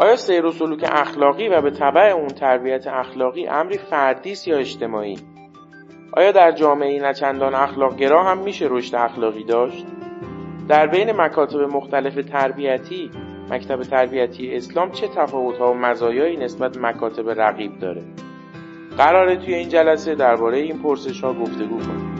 آیا سیر و سلوک اخلاقی و به تبع اون تربیت اخلاقی امری فردی است یا اجتماعی؟ آیا در جامعه نچندان اخلاق گرا هم میشه رشد اخلاقی داشت؟ در بین مکاتب مختلف تربیتی، مکتب تربیتی اسلام چه تفاوت‌ها و مزایایی نسبت به مکاتب رقیب داره؟ قراره توی این جلسه درباره این پرسش‌ها گفتگو کنیم.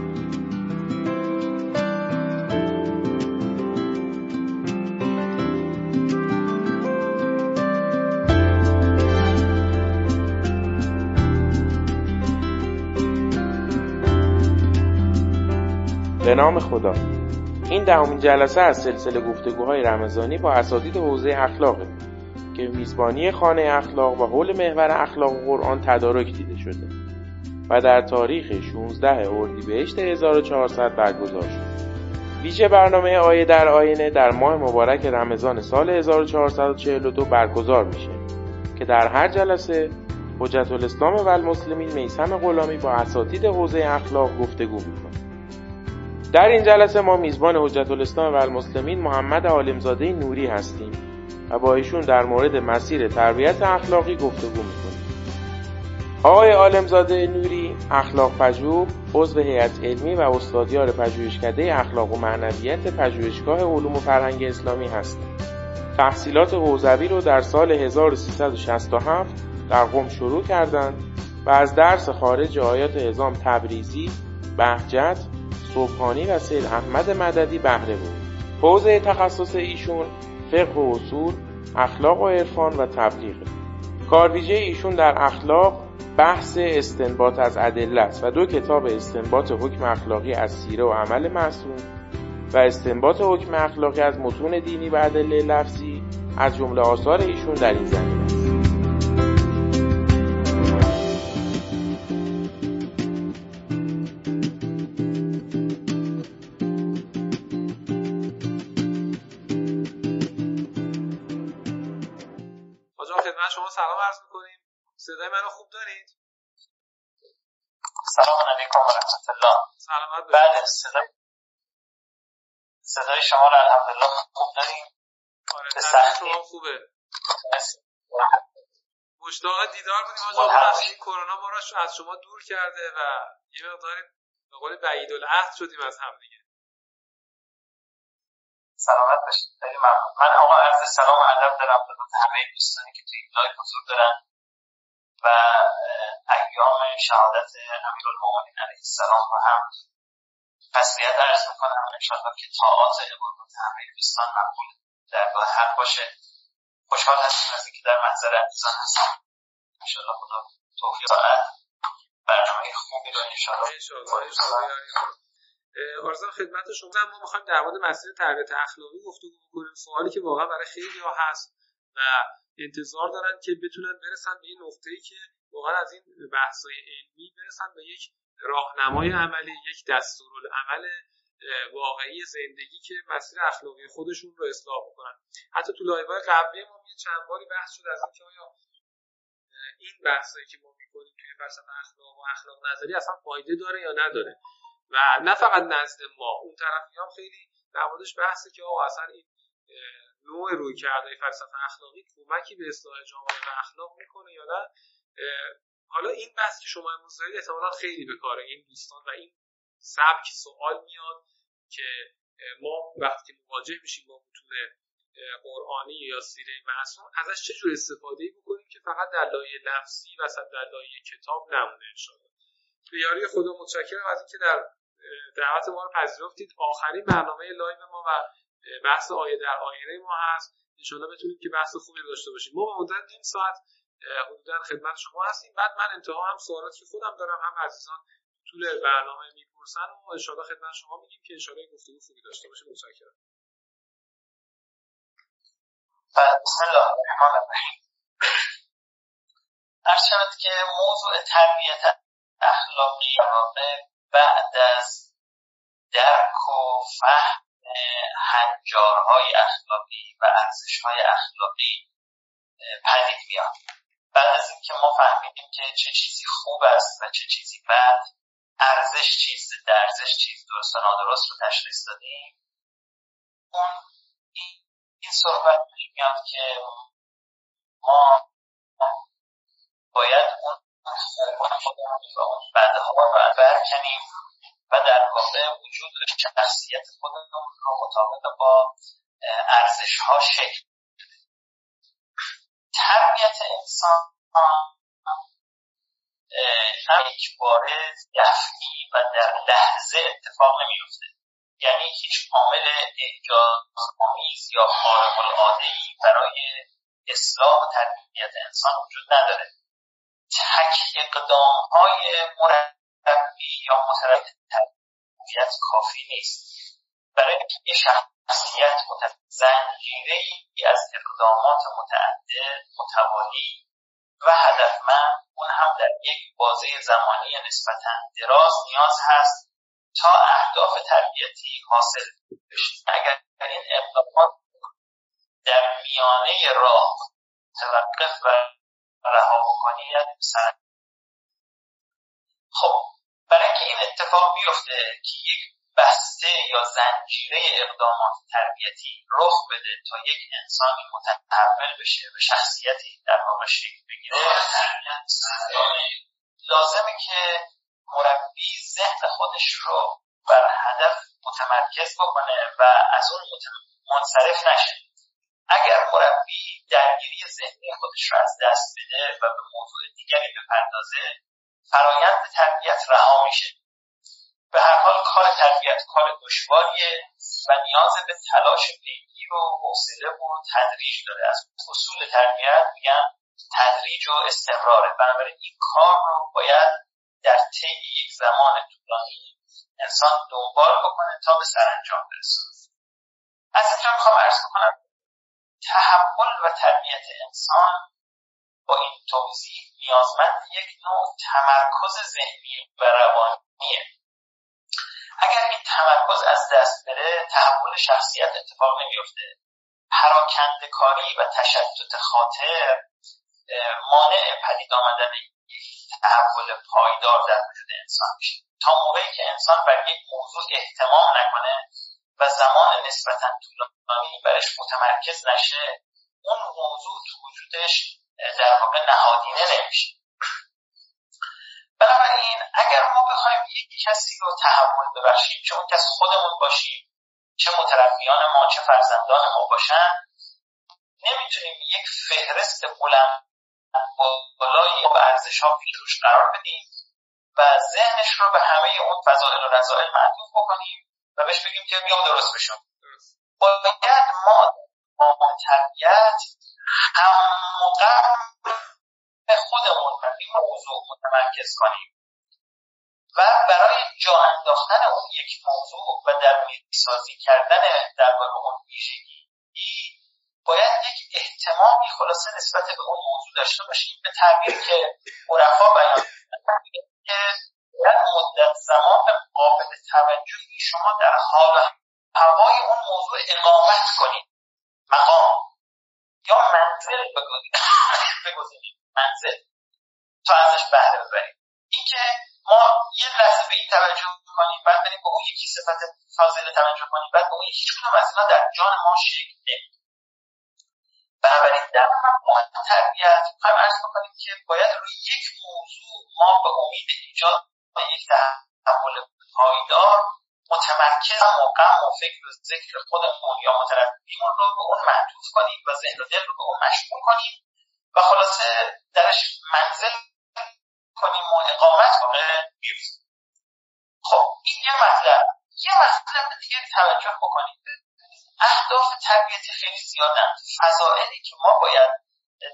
به نام خدا. این دهمین جلسه از سلسله گفتگوهای رمضانی با اساتید حوزه اخلاقه که میزبانی خانه اخلاق و حول محور اخلاق و قرآن تدارک دیده شده و در تاریخ 16 اردیبهشت 1400 برگزار شد. ویژه برنامه آیه در آینه در ماه مبارک رمضان سال 1442 برگزار میشه که در هر جلسه حجت الاسلام و المسلمین میثم غلامی با اساتید حوزه اخلاق گفتگو میکنه. در این جلسه ما میزبان حجت الاسلام و المسلمین محمد عالم زاده نوری هستیم و با ایشون در مورد مسیر تربیت اخلاقی گفتگو میکنیم. آقای عالم زاده نوری اخلاق پژوه، عضو هیئت علمی و استادیار پژوهشکده اخلاق و معنویت پژوهشگاه علوم و فرهنگ اسلامی هستند. تحصیلات حوزوی رو در سال 1367 در قم شروع کردند و از درس خارج آیات اعظم تبریزی، بهجت، صبحانی و سید احمد مددی بهره بود. حوزه تخصص ایشون فقه و اصول، اخلاق و عرفان و تبلیغ. کار ویژه ایشون در اخلاق بحث استنباط از ادله است و دو کتاب استنباط حکم اخلاقی از سیره و عمل معصوم و استنباط حکم اخلاقی از متون دینی و ادله لفظی از جمله آثار ایشون در این زمینه است. سلام عرض می‌کنیم. صدای منو خوب دارید؟ سلام علیکم و رحمت الله. سلامت باشید. بله صدای شما را الحمدلله خوب داریم. آره صدای خوبه. مشتاق دیدار بودیم آقا. این کرونا ما را از شما دور کرده و یه مقداری به قول بعیدالعهد شدیم از هم دیگه. سلامت باشید. خیلی ممنون. من آقا عرض سلام و ادب دارم خدمت همه دوستانی که توی این لایو حضور دارن و ایام شهادت امیرالمؤمنین علی السلام رو هم تسلیت عرض میکنم. انشاءالله که طاعات عبادات همه دوستان مقبول درگاه حق باشه. خوشحال هستیم از اینکه در محضر عزیزان هستم. انشاءالله خدا توفیق داد. برنامه خوبی رو انشاءالله عرضم خدمت شما. ما می‌خوایم در مورد مسئله تربیت اخلاقی گفتگو بکنیم. سوالی که واقعا برای خیلی‌ها هست و انتظار دارن که بتونن برسن به این نقطه‌ای که واقعا از این بحث‌های علمی برسن به یک راهنمای عملی، یک دستورالعمل واقعی زندگی که مسیر اخلاقی خودشون رو اصلاح بکنن. حتی تو لایوهای قبلی ما چند باری بحث شد از اینکه آیا این بحثایی که ما می‌کنیم توی بحث اخلاق و اخلاق نظری اصلا فایده داره یا نداره. و نه فقط نزد ما، اون طرفی هم خیلی در موردش بحثه که آقا اصلا این نوع روی کردهای فلسفه اخلاقی کمکی به اصلاح جامعه و اخلاق میکنه یا نه. حالا این بحث که شما امروز دارید احتمالا خیلی به کاره این دوستان و این سبک سوال میاد که ما وقتی مواجه میشیم با متون قرآنی یا سیره معصوم ازش چه جور استفاده‌ای بکنیم که فقط در لایه لفظی و در لایه کتاب نمونه. انشاءالله به یاری خدا متشکرم از اینکه در دعوت ما رو پذیرفتید. آخرین برنامه لایو ما و بحث آیه در آینه ما هست. انشاءالله بتونیم که بحث خوبی داشته باشیم. ما به مدت نیم ساعت حدوداً خدمت شما هستیم. بعد من انتها هم سوالاتی که خودم دارم هم عزیزان طول برنامه میپرسن و انشاءالله خدمت شما میگیم که انشاءالله گفتگو خوبی داشته باشیم. متشکرم. بسم الله الرحمن الرحیم. عرض که موضوع تربیت اخلاقی بعد از درک و فهم هنجارهای اخلاقی و ارزشهای اخلاقی پدید میاد. بعد از اینکه ما فهمیدیم که چه چیزی خوب است و چه چیزی بد، ارزش چیز در ارزش چیز درست و نادرست رو تشخیص دادیم، اون این صحبت میاد که ما باید اون و اون بدها رو برکنیم و در واقع وجود شخصیت خودمون رو مطابق با ارزش ها شکل. تربیت انسان یک باره دفعی و در لحظه اتفاق نمیفته، یعنی هیچ عامل اعجازآمیز یا خارق العاده‌ای برای اصلاح و تربیت انسان وجود نداره. تک اقدام‌های مربی یا متربی تربیت کافی نیست. برای اینکه شخصیت زنجیره‌ای از اقدامات متعدد، متوالی و هدفمند، اون هم در یک بازه زمانی نسبتاً دراز نیاز هست تا اهداف تربیتی حاصل بشه. اگر این اقدامات در میانه راه توقف و رها کنید مثلا، خب برای اینکه این اتفاق بیفته که یک بسته یا زنجیره اقدامات تربیتی رخ بده تا یک انسانی متحول بشه و شخصیتی در واقع شکل بگیره، لازمه که مربی ذهن خودش رو بر هدف متمرکز بکنه و از اون منصرف نشه. اگر مربی درگیری ذهنی خودش رو از دست بده و به موضوع دیگری بپردازه، فرایند تربیت رها میشه. به هر حال کار تربیت کار دشواریه و نیاز به تلاش پیگیر و حوصله و تدریج داره. از اصول تربیت میگن تدریج و استمراره. بنابراین این کار رو باید در طی یک زمان طولانی انسان دنبال بکنه تا به سرانجام برسه. از اینجا میخوام عرض کنم تحول و تربیت انسان با این توضیح نیازمند یک نوع تمرکز ذهنی و روانیه. اگر این تمرکز از دست بره، تحول شخصیت اتفاق نمیفته. پراکنده کاری و تشتت خاطر مانع پدید آمدن یک تحول پایدار در وجود انسان میشه. تا موقعی که انسان بر یک موضوع اهتمام نکنه و زمان نسبتاً طولانی برش متمرکز نشه، اون موضوع تو وجودش در واقع نهادینه نمیشه. بنابراین اگر ما بخوایم یک کسی رو تحول ببخشیم، چه اون کس خودمون باشیم، چه متربیان ما، چه فرزندان ما باشن، نمیتونیم یک فهرست بلند بالایی با ارزش ها پیروش قرار بدیم و ذهنش رو به همه اون فضائل و رضائل معطوف بکنیم و بهش بگیم که بیام درست بشم. باید ما تربیت به خودمون و این موضوع متمرکز کنیم و برای جا انداختن اون یک موضوع و در میسازی کردن در واقع اون ویژگی باید یک اهتمامی خلاصه نسبت به اون موضوع داشته باشیم. به تعبیر که عرفا بیان می‌کنند که در مدت زمان قابل توجهی شما در حال هوای اون موضوع اقامت کنید، مقام یا منزل بگذارید منزل تا ازش بهره ببرید. اینکه ما یه لحظه به این توجه کنیم، بعد بریم به اون یکی صفت فاضله توجه کنیم، بعد به اون یکی چیزی مثلا در جان ما شکل نمی‌گیره. بنابراین در مقام تربیت می‌خوایم عرض بکنیم که باید روی یک موضوع ما به امید ایجاد و یک تحول پایدار متمرکز و فکر و ذکر خودمون یا متربیمون رو به اون معطوف کنیم و ذهن و دل رو به اون مشغول کنیم و خلاصه درش منزل کنیم و اقامت کنه بیفت. خب این یه مطلب. یه مطلب دیگه توجه بکنید. اهداف تربیتی خیلی زیادن. فضائلی که ما باید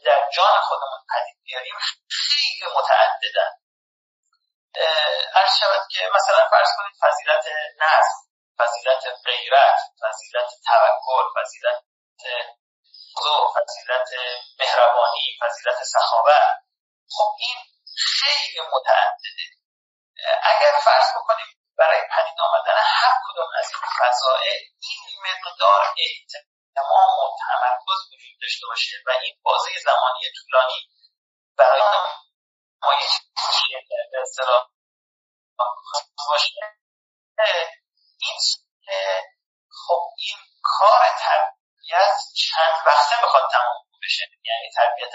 در جان خودمون پدید بیاریم خیلی متعددن. عرض شود که مثلا فرض کنید فضیلت نظم، فضیلت غیرت، فضیلت توکل، فضیلت خضوع، فضیلت مهربانی، فضیلت سخاوت. خب این خیلی متعدده. اگر فرض بکنیم برای پدید آمدن هر کدوم از این فضائل این مقدار اهتمام و تمرکز وجود داشته باشه و این بازه زمانی طولانی برای ما یک به اصطلاح باشه، این خب این کار تربیت چند وقته بخواد تمام بشه. یعنی تربیت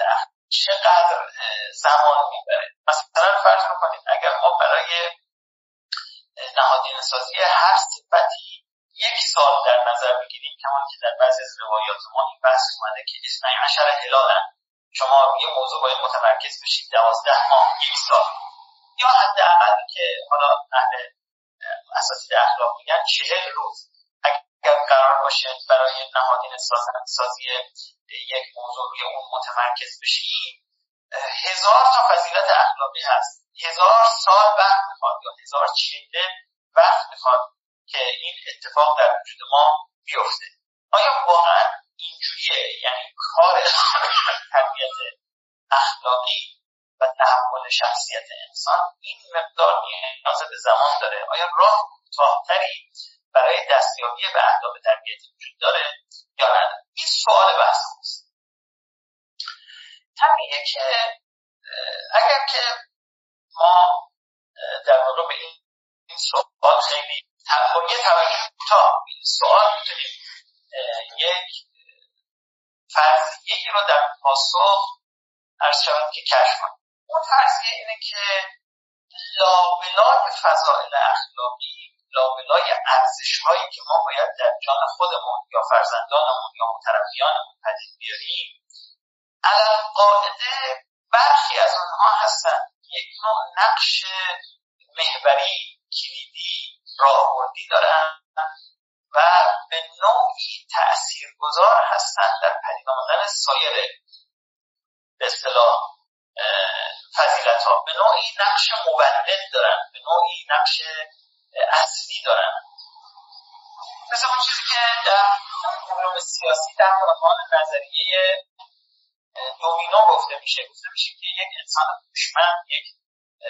محشر هلالن. شما روی موضوع باید متمرکز بشید 12 ماه، یک سال، یا حداقل که حالا اهل اساتید اخلاق میگن 40 روز اگر قرار باشه برای نهادین سازی یک موضوع روی اون متمرکز بشید. 1000 تا فضیلت اخلاقی هست، 1000 سال وقت میخواد یا 1000 چهره وقت میخواد که این اتفاق در وجود ما بیفته. آیا واقعا اینجوریه؟ یعنی کار تربیت اخلاقی و تحول شخصیت انسان این مقدار نیاز به زمان داره؟ آیا راه کوتاه‌تری برای دستیابی به اهداف تربیتی وجود داره یا نه؟ این سوال بحث است. طبیعیه که اگر که ما در واقع به این سوال خیلی توجه تا این سوال میتونیم یک فرضیه رو در پاسخ ارشاد که کشف کنیم. اون فرضیه اینه که لابلای فضائل اخلاقی، لابلای ارزش‌هایی که ما باید در جان خودمون یا فرزندانمون یا متربیانمون پدید بیاریم، علالقاعده برخی از آنها هستن یک نوع نقش محوری کلیدی راهبردی دارن و به نوعی تأثیرگذار هستن در پدید آمدن سایر به اصطلاح فضیلت ها، به نوعی نقش مولد دارن، به نوعی نقش اصلی دارن. مثل اون چیزی که در علوم سیاسی در عنوان نظریه دومینو گفته میشه که یک انسان هوشمند، یک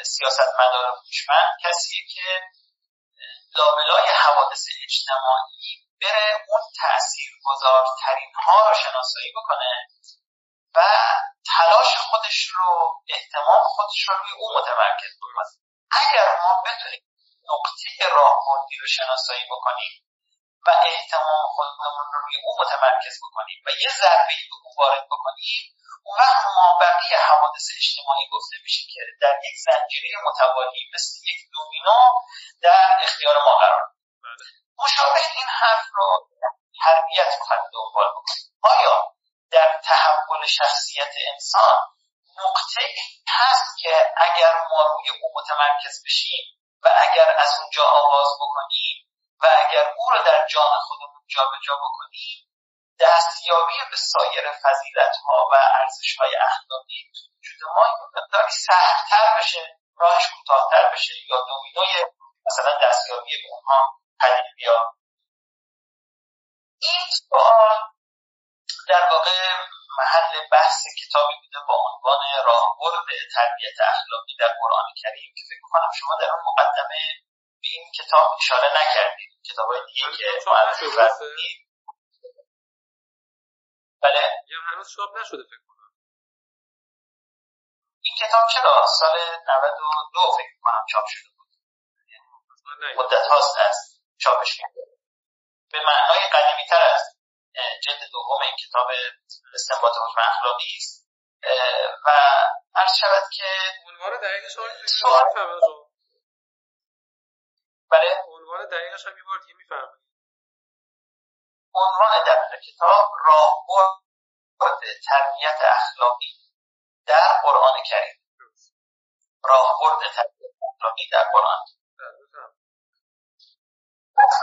سیاستمدار هوشمند کسیه که لابلای حوادث اجتماعی بره اون تأثیرگذارترین ها رو شناسایی بکنه و تلاش خودش رو، اهتمام خودش رو روی اون متمرکز بکنه. اگر ما بتونیم نقطه راهبردی رو شناسایی بکنیم و احتمام خودمون رو روی اون متمرکز بکنیم و یه ضربه‌ای به اون وارد بکنیم، اون وقت ما بقیه حوادث اجتماعی گفته میشه که در یک زنجیره متوالی مثل یک دومینو در اختیار ما قرار می‌گیره. مشابه این حرف رو تربیت می‌خواد دنبال بکنیم. آیا در تحول شخصیت انسان نقطه‌ای هست که اگر ما روی اون متمرکز بشیم و اگر از اونجا آغاز بکنیم و اگر او رو در جان خودمون جابجا بکنیم، دستیابی به سایر فضیلت‌ها و ارزش‌های اخلاقی تو وجود ما مقداری سخت‌تر بشه، راهش کوتاه‌تر بشه، یا دومینوی مثلا دستیابی به اونها پدید بیاد؟ این سوال در واقع محل بحث کتابی بوده با عنوان راهبرد تربیت اخلاقی در قرآن کریم که فکر می‌کنم شما در اون مقدمه به این کتاب اشاره نکردید. کتاب‌های دیگه که معرفی کردید بله یا هنوز چاپ نشده فکر کنم. این کتاب چرا سال 92 فکر کنم چاپ شده بود، یعنی مدت هاست از چاپش کرده، به معنای قدیمی‌تر از جلد دوم این کتاب استنباط حکم اخلاقی است و عرض شود که اونوار دقیق شما فهمیدید. بله عنوان دقیقش هم یه بار دیگه میفرمایید. عنوان دقیق کتاب راهبرد تربیت اخلاقی در قرآن کریم. راهبرد تربیت اخلاقی در قرآن.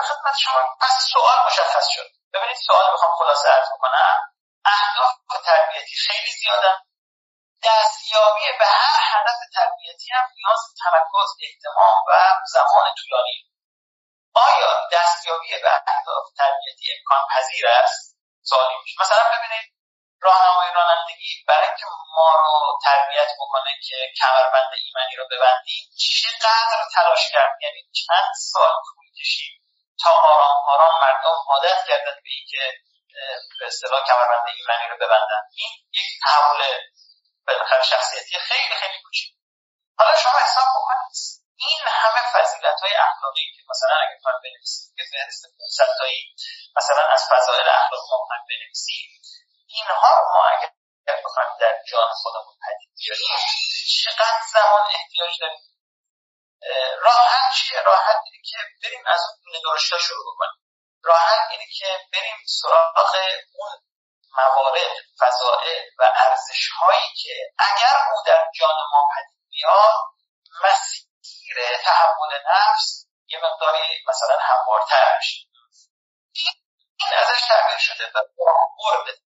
خدمت شما پس سوال مشخص شد. ببینید سوال میخوام خلاصه عرض بکنم. اهداف تربیتی خیلی زیادن. دستیابی به هر هدف تربیتی هم نیاز تمرکز، اهتمام و زمان طولانی. آیا دستیابی به اهداف تربیتی امکان پذیر است؟ سوالی میشه. مثلا ببینید راهنمای رانندگی برای اینکه ما رو تربیت بکنه که کمربند ایمنی رو ببندیم چقدر تلاش کرد، یعنی چند سال طول کشید تا آرام آرام مردم عادت کردن به اینکه به اصطلاح کمربند ایمنی رو ببندن. این یک تحول بالاخره شخصیتی خیلی خیلی کوچیک. حالا شما حساب بکنید این همه فضیلت‌های اخلاقی که مثلا اگه بخواید بنویسید که فهرست 500تایی مثلا از فضایل اخلاقی ما بنویسید، اینها رو ما اگه بخوایم در جان خودمون پدید بیاریم چقدر زمان احتیاج داریم؟ راحت چیه؟ راحت اینه که بریم از اون دونه درشت‌ها شروع بکنیم. راحت اینه که بریم سراغ اون موارد، فضائل و ارزش‌هایی که اگر او در جان ما پدید بیاد مسیر تحول نفس یه مقداری مثلا هموارتر میشه. این ازش تعبیر شده به راهبرد،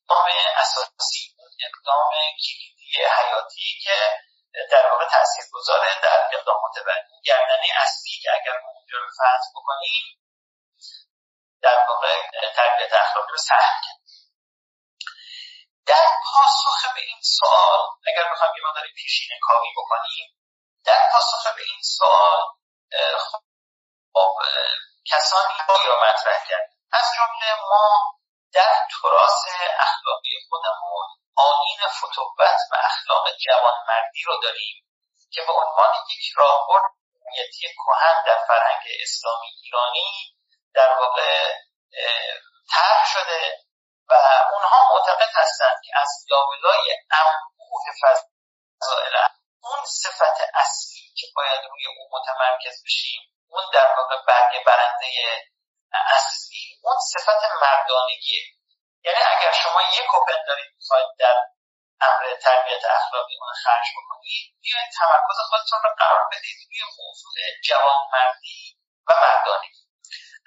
اقدام اساسی، اون اقدام کلیدی حیاتی که در واقع تأثیر گذاره در اقدامات بعدی. گردنه اصلی که اگر ما اونجا رو فتح بکنیم در واقع تربیت اخلاقی رو سهل کرد. در پاسخ به این سوال، اگر بخوایم یه مقدار پیشینه کاری بکنیم، در پاسخ به این سوال کسانی رو مطرح کرد. از جمله ما در تراث اخلاقی خودمون آیین فتوت و اخلاق جوانمردی رو داریم که به عنوان یک راهبرد روایتی کهن در فرهنگ اسلامی ایرانی در واقع طرح شده و اونها معتقد هستند که از لابلای انبوه فضائل اون صفت اصلی که باید روی اون متمرکز بشیم، اون در واقع برگ برنده اصلی اون صفت مردانگیه. یعنی اگر شما یک کوپن دارید میخواید در امر تربیت اخلاقی اون خرج بکنید، بیاید تمرکز خودتون رو قرار بدید روی موضوع جوانمردی و مردانگی.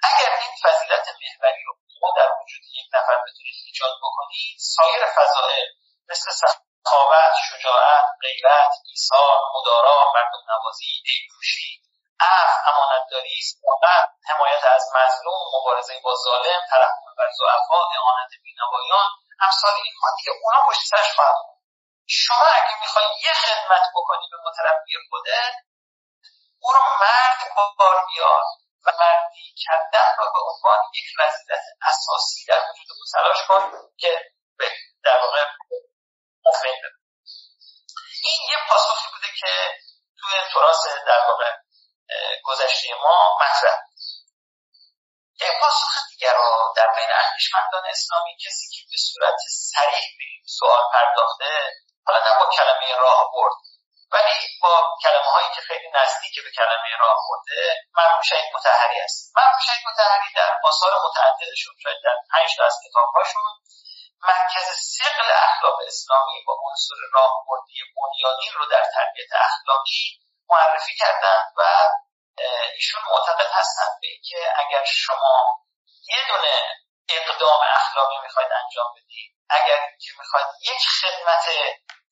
اگر این فضیلت محوری رو ما در وجود یک نفر بتونید ایجاد بکنید، سایر فضائل مثل سخاوت، شجاعت، غیرت، ایثار، مدارا، مردم نوازی، دلگوشی، عفو، امانتداری، صداقت، حمایت از مظلوم، مبارزه با ظالم، ترحم بر ضعفا، اعانت بینوایان، امثال اینها دیگه اونا پشت سرش خواهد. شما اگه میخواید یه خدمت بکنید به متربی خودت، او رو مرد بار بیار و مردی کردن رو به عنوان یک فضیلت اساسی در وجود او تلاش کن که در واقع مفهوم این یه پاسخی بوده که توی تراث در واقع گذشته ما مطرح. یک پاسخ دیگر رو در بین اندیشمندان اسلامی کسی که به صورت صریح به این سوال پرداخته، حالا نه با کلمه راهبرد ولی با کلمه هایی که خیلی نزدیک به کلمه راهبرد، مرحوم شهید مطهری است. مرحوم شهید مطهری در آثار متعددشون، شاید در 5 تا از کتاب‌هاشون، مرکز ثقل اخلاق اسلامی با عنصر راهبردی بنیادین رو در تربیت اخلاقی معرفی کردند و ایشون معتقد هستند به اینکه اگر شما یه دونه اقدام اخلاقی میخواید انجام بدید، اگر که میخواید یک خدمت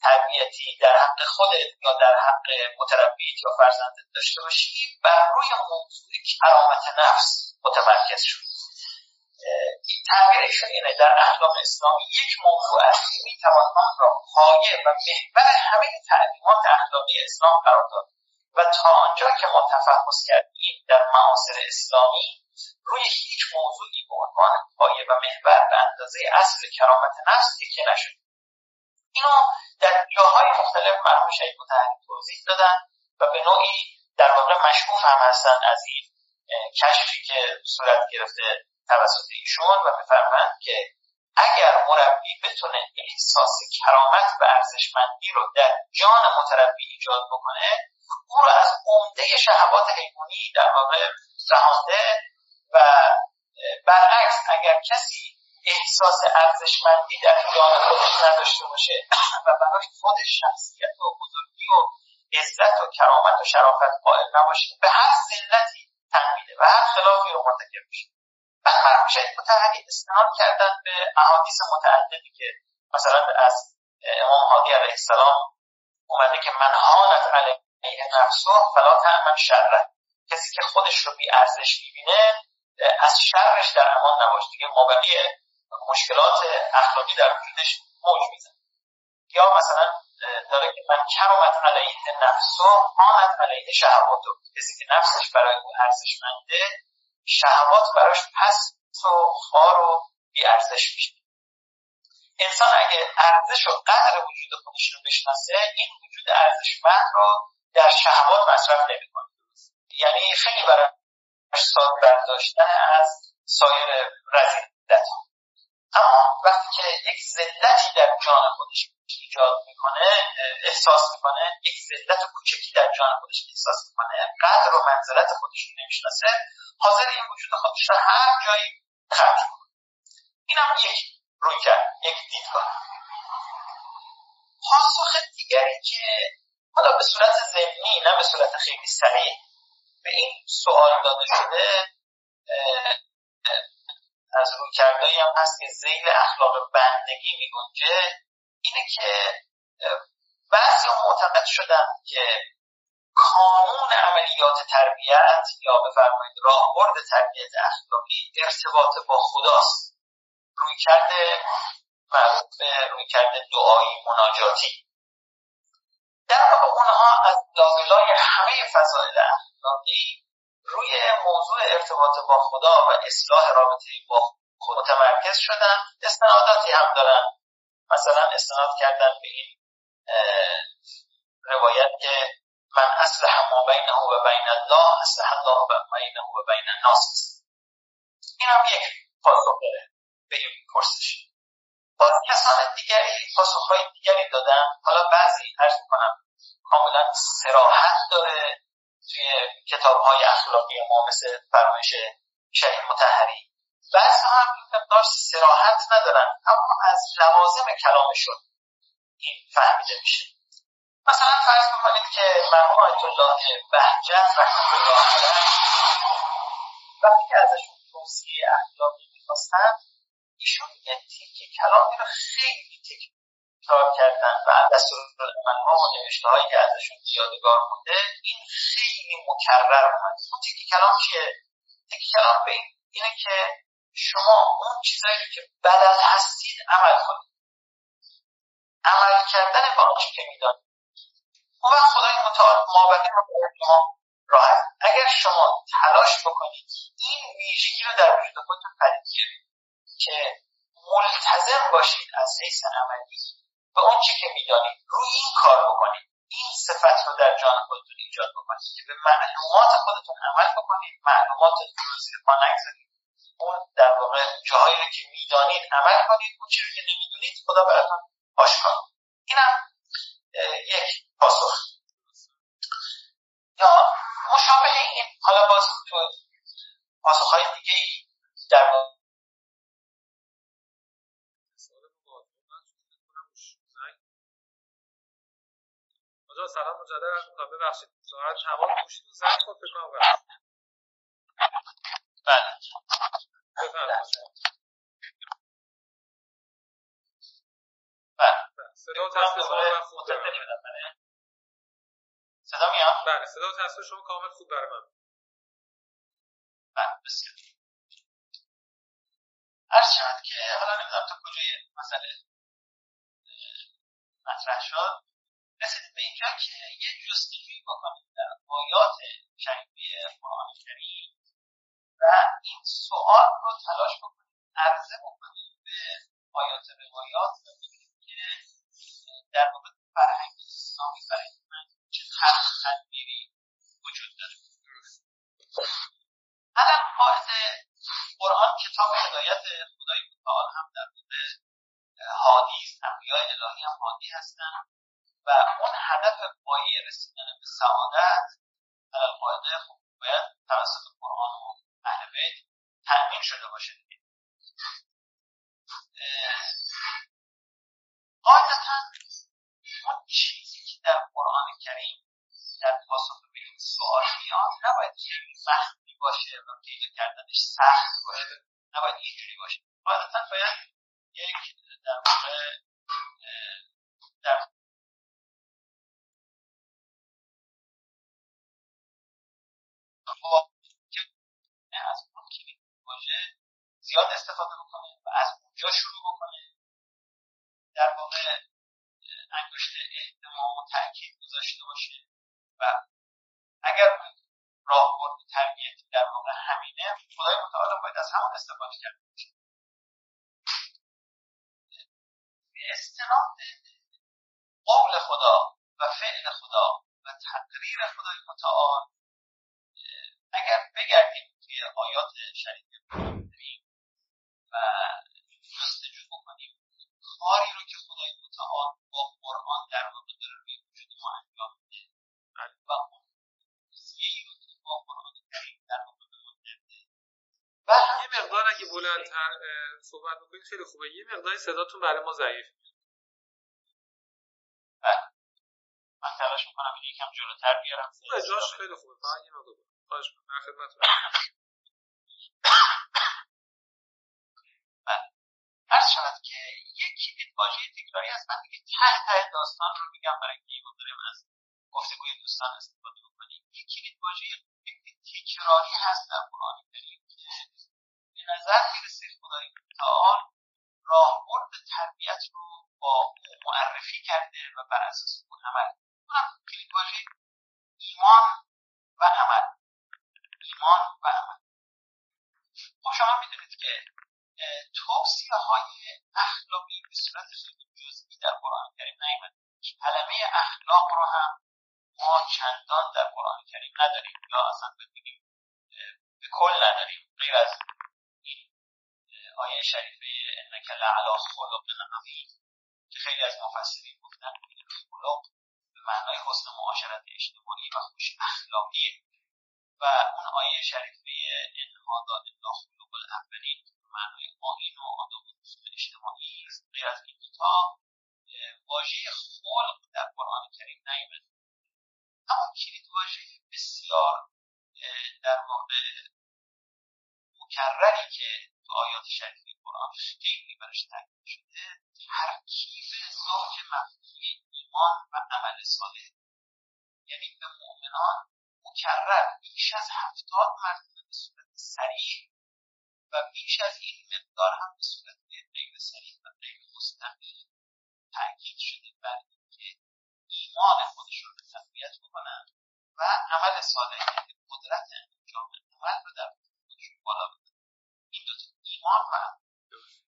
تربیتی در حق خودت یا در حق متربیت یا فرزندت داشته باشید، بر روی موضوع کرامت نفس متمرکز شد. این تعبیرشون اینه: در اخلاق اسلامی یک موضوع اصلی میتوان آن را پایه و محور همه تعلیمات اخلاقی اسلام قرار داد و تا آنجا که ما تفحص کردیم در معاصر اسلامی روی هیچ موضوعی به عنوان پایه و محور به اندازه اصل کرامت نفس تکیه نشد. اینو در جاهای مختلف مرحوم شهید مطهری توضیح دادن و به نوعی در واقع مشکوف هم هستن از این کشفی که صورت گرفته توسط ایشون و می‌فرمایند که اگر مربی بتونه احساس کرامت و ارزشمندی رو در جان متربی ایجاد بکنه، او رو از عمده شهوات حیوانی در واقع رهانده و برعکس اگر کسی احساس ارزشمندی در جان خودش نداشته باشه و براش خودش شخصیت و بزرگی و عزت و کرامت و شرافت قائل نباشه، به هر ذلتی تنمیده و هر خلافی رو مرتکب میشه. و مرحوم شهید مطهری استناد کردن به احادیث متعددی که مثلا از امام هادی علیه السلام اومده که من هانت علیه نفسه فلا تعمل شره، کسی که خودش رو بی ارزش میبینه از شرش در امان نباشه، دیگه مابقی مشکلات اخلاقی در وجودش موج میزنه. یا مثلا داره که من کرامت علیه نفسه هانت علیه شهواتو، کسی که نفسش برای اون ارزشمنده شهوات براش پس و خوار و بی‌ارزش میشه. انسان اگه ارزش و قدر وجود خودش رو بشناسه، این وجود ارزشمند رو در شهوات مصرف نمی‌کنه. یعنی خیلی برای ساده برداشتن از سایر رذیلت‌ها. اما وقتی که یک ذلتی در جان خودش ایجاد میکنه، احساس میکنه، یک ذلت کوچکی در جان خودش احساس میکنه، قدر و منزلت خودش رو نمیشناسه، حاضر این وجود خودش رو هر جایی خرج کنه. اینم یک روی کرد، یک دیدگاه. پاسخ دیگری که حالا به صورت ذهنی نه به صورت خیلی صریح به این سوال داده شده از رویکردهایی هم هست که ذیل اخلاق بندگی می‌گنجه، اینه که بعضی معتقد شدن که قانون عملیات تربیت یا بفرمایید راهبرد تربیت اخلاقی ارتباط با خداست، رویکرد مربوط به رویکرد دعایی مناجاتی. در واقع اونها از لابلای همه فضایل اخلاقی روی موضوع ارتباط با خدا و اصلاح رابطه با خدا تمرکز شدن. استناداتی هم دارن، مثلا استناد کردن به این روایت که من اصلح ما بینه و بین الله اصلح الله و بینه و بین الناس. این هم یک پاسخ داره به این پرسش. باز کسان دیگری پاسخهای دیگری دادن. حالا بعضی عرض می‌کنم کاملا صراحت داره توی کتاب‌های اخلاقی ما، مثل فرمایش شیخ مطهری. بعضی هم این مقدار صراحت ندارن، اما از لوازم کلامشون این فهمیده میشه. مثلا فرض می‌کنید که مرحوم آیت الله بهجت رحمه‌الله علیه وقتی که ازشون توصیه اخلاقی می‌خواستن، ایشون یه تیکه کلامی رو خیلی تکرار کردن و دستورالعمل‌ها و نوشته‌هایی که ازشون یادگار مونده این خیلی مکرر اومده. اون تیکه کلام چیه؟ تیکه کلام به اینه که شما اون چیزایی که بلد هستید عمل کنید. عمل کردن با آنچه که می‌دانید و خدای متعال مابقی رو برای راحت. اگر شما تلاش بکنید این ویژگی رو در وجود خودتون پدیدید که ملتزم باشید از حیث عملی و اون چی که میدانید روی این کار بکنید، این صفت رو در جان خودتون ایجاد بکنید که به معلومات خودتون عمل بکنید، معلوماتتون رو زیر پا نگذارید. اون در واقع جاهایی رو که میدانید عمل کنید، اون چیزی که نمیدونید خدا براتون آشکار. اینم یک پاسخ. یا مشابه این، حالا باز تو پاسخ‌های دیگه در آجا سلام مجدد تا ببخشید ساعت همان گوشید و ساعت خود بکنم برد. بله بله صدا و تصویر شما خوب دارم. صدا میاد؟ بله صدا و تصویر شما کامل خوب دارم. بله بسیار. عرض شد که حالا نمیدونم تا کجای مسئله مطرح شد. رسیدیم به اینجا که یه جستجویی بکنیم در آیات شریفه قرآن کریم و این سوال رو تلاش بکنیم عرضه بکنیم به آیات روایات و ببینیم که در واقع فرهنگ اسلامی برای من چه خدمتی وجود داره. الان قاعد قرآن کتاب هدایت خدای متعال هم در واقع هادی است، انبیاء الهی هم هادی هستن و اون هدف پایه رسیدن به سعادت الان قاعده خب باید توسط قرآن و اهل بیت تأمین شده باشه. قاعدتاً اون چیزی که در قرآن کریم در پاسخ به این سوال میاد نباید خیلی مخفی باشه و پیدا کردنش سخت باشه، نباید اینجوری باشه. قاعدتاً باید یک در واقع در از اون کلید واژه زیاد استفاده بکنه و از اونجا شروع بکنه. در واقع انگشت اهتمام و تأکید گذاشته باشه و اگر راهبرد تربیتی در واقع همینه، خدای متعال باید از همون استفاده کرده باشه. به استناد قول خدا و فعل خدا و تقریر خدای متعال اگر بگردیم توی آیات شریفه و جستجو بکنیم کاری رو که خدای متعال با قرآن در واقع داره روی وجود ما انجام میده و اون توصیه‌ای رو که با قرآن کریم در واقع به ما کرده و یه مقدار اگه بلندتر صحبت بکنید خیلی خوبه. یه مقداری صداتون برای ما ضعیف میاد. بله. من تلاش می‌کنم اینو یکم جلوتر بیارم. جاش خیلی خوبه. فقط یه مقدار خواهش می‌کنم خدمتتون. بله. عرض شد که یک واژه تکراری هست. من دیگه ته داستان رو میگم برای اینکه یه مقدار از گفتگوی دوستان استفاده بکنیم. یک واژه تکراری هست در قرآن کریم که به نظر میرسه خدای تعالی راهبرد تربیت رو با معرفی کرده و بر اساس اون عمل. اونم کلید واژه ایمان و عمل. ایمان و عمل. خب شما میدونید که توصیه های اخلاقی به صورت خیلی جزئی در قرآن کریم نیامده. کلمه اخلاق رو هم ما چندان در قرآن کریم نداریم یا اصلا بگیم به کل نداریم غیر از این آیه شریفه انک لعلی خلق عظیم که خیلی از مفسرین گفتن خلق به معنای حسن معاشرت اجتماعی و خوش اخلاقیه و اون آیه شریفه انهادا الله خلق الاولین به معنای آیین و آداب اجتماعی است. غیر از این دوتا واژه خلق در قرآن کریم نیامده. اما کلید واژه بسیار در واقع مکرری که تو آیات شریفه قرآن خیلی برش تاکید شده ترکیب زوج مفهومی ایمان و عمل صالح، یعنی به مؤمنان مکرر بیش از 70 مرتبه به صورت صریح و بیش از این مقدار هم به صورت غیر صریح و غیر مستقیم تاکید شده بر اینکه ایمان خودش رو تقویت بکنن و عمل صالح که قدرت انجام عمل رو در خودشون بالا بکنن. این دوتا ایمان و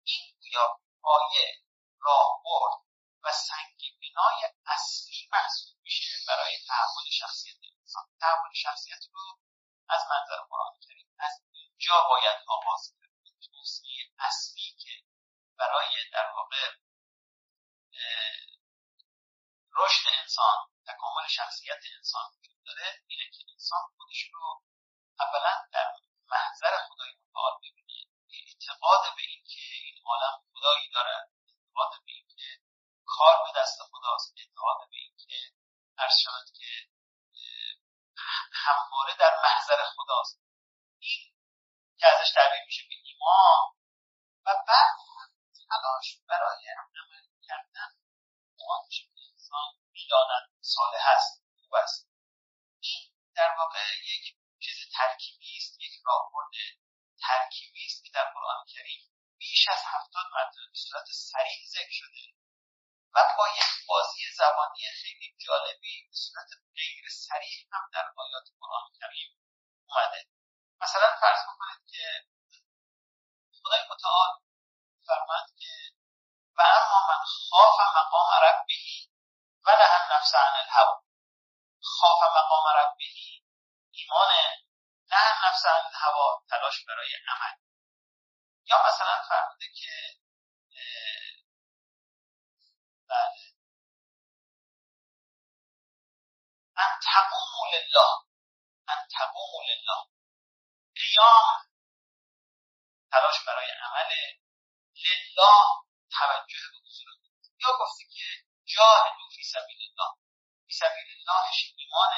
این یا پایه راهبرد و سنگ بنای اصلی محسوب میشه برای تحول شخصیت انسان. تحول شخصیت رو از منظر قرآن کریم از اینجا باید آغاز کرد. توصیه اصلی که برای در واقع رشد انسان، تکامل شخصیت انسان وجود داره، اینه که انسان خودش رو اولا در محضر خدای متعال ببینه، اعتقاد به این که این عالم خدایی داره، اعتقاد به این که کار به دست خداست، اعتقاد به این که عرض شد که همواره در محضر خداست، این که ازش تعبیر میشه به ایمان و بعد تلاش برای عمل کردن آنچه انسان میداند صالح است، خوب است. این در واقع یک چیز ترکیبی است، یک راهبرد ترکیبی است که در قرآن کریم بیش از 70 مرتبه به صورت صریح ذکر شده و با یک بازی زبانی خیلی جالبی به صورت غیر صریح هم در آیات قرآن کریم اومده. مثلا فرض بکنید که خدای متعال فرمود که و اما من خاف مقام ربه و نهى النفس عن الهوى. خاف مقام ربه ایمان، نهى النفس عن الهوى تلاش برای عمل. یا مثلا فرموده که بله ان تقوموا لله، ان تقوموا لله، قیام تلاش برای عمل، لله توجه به حضور خدا. یا گفتی که جاهدوا فی سبیل الله، فی سبیل اللهش ایمان،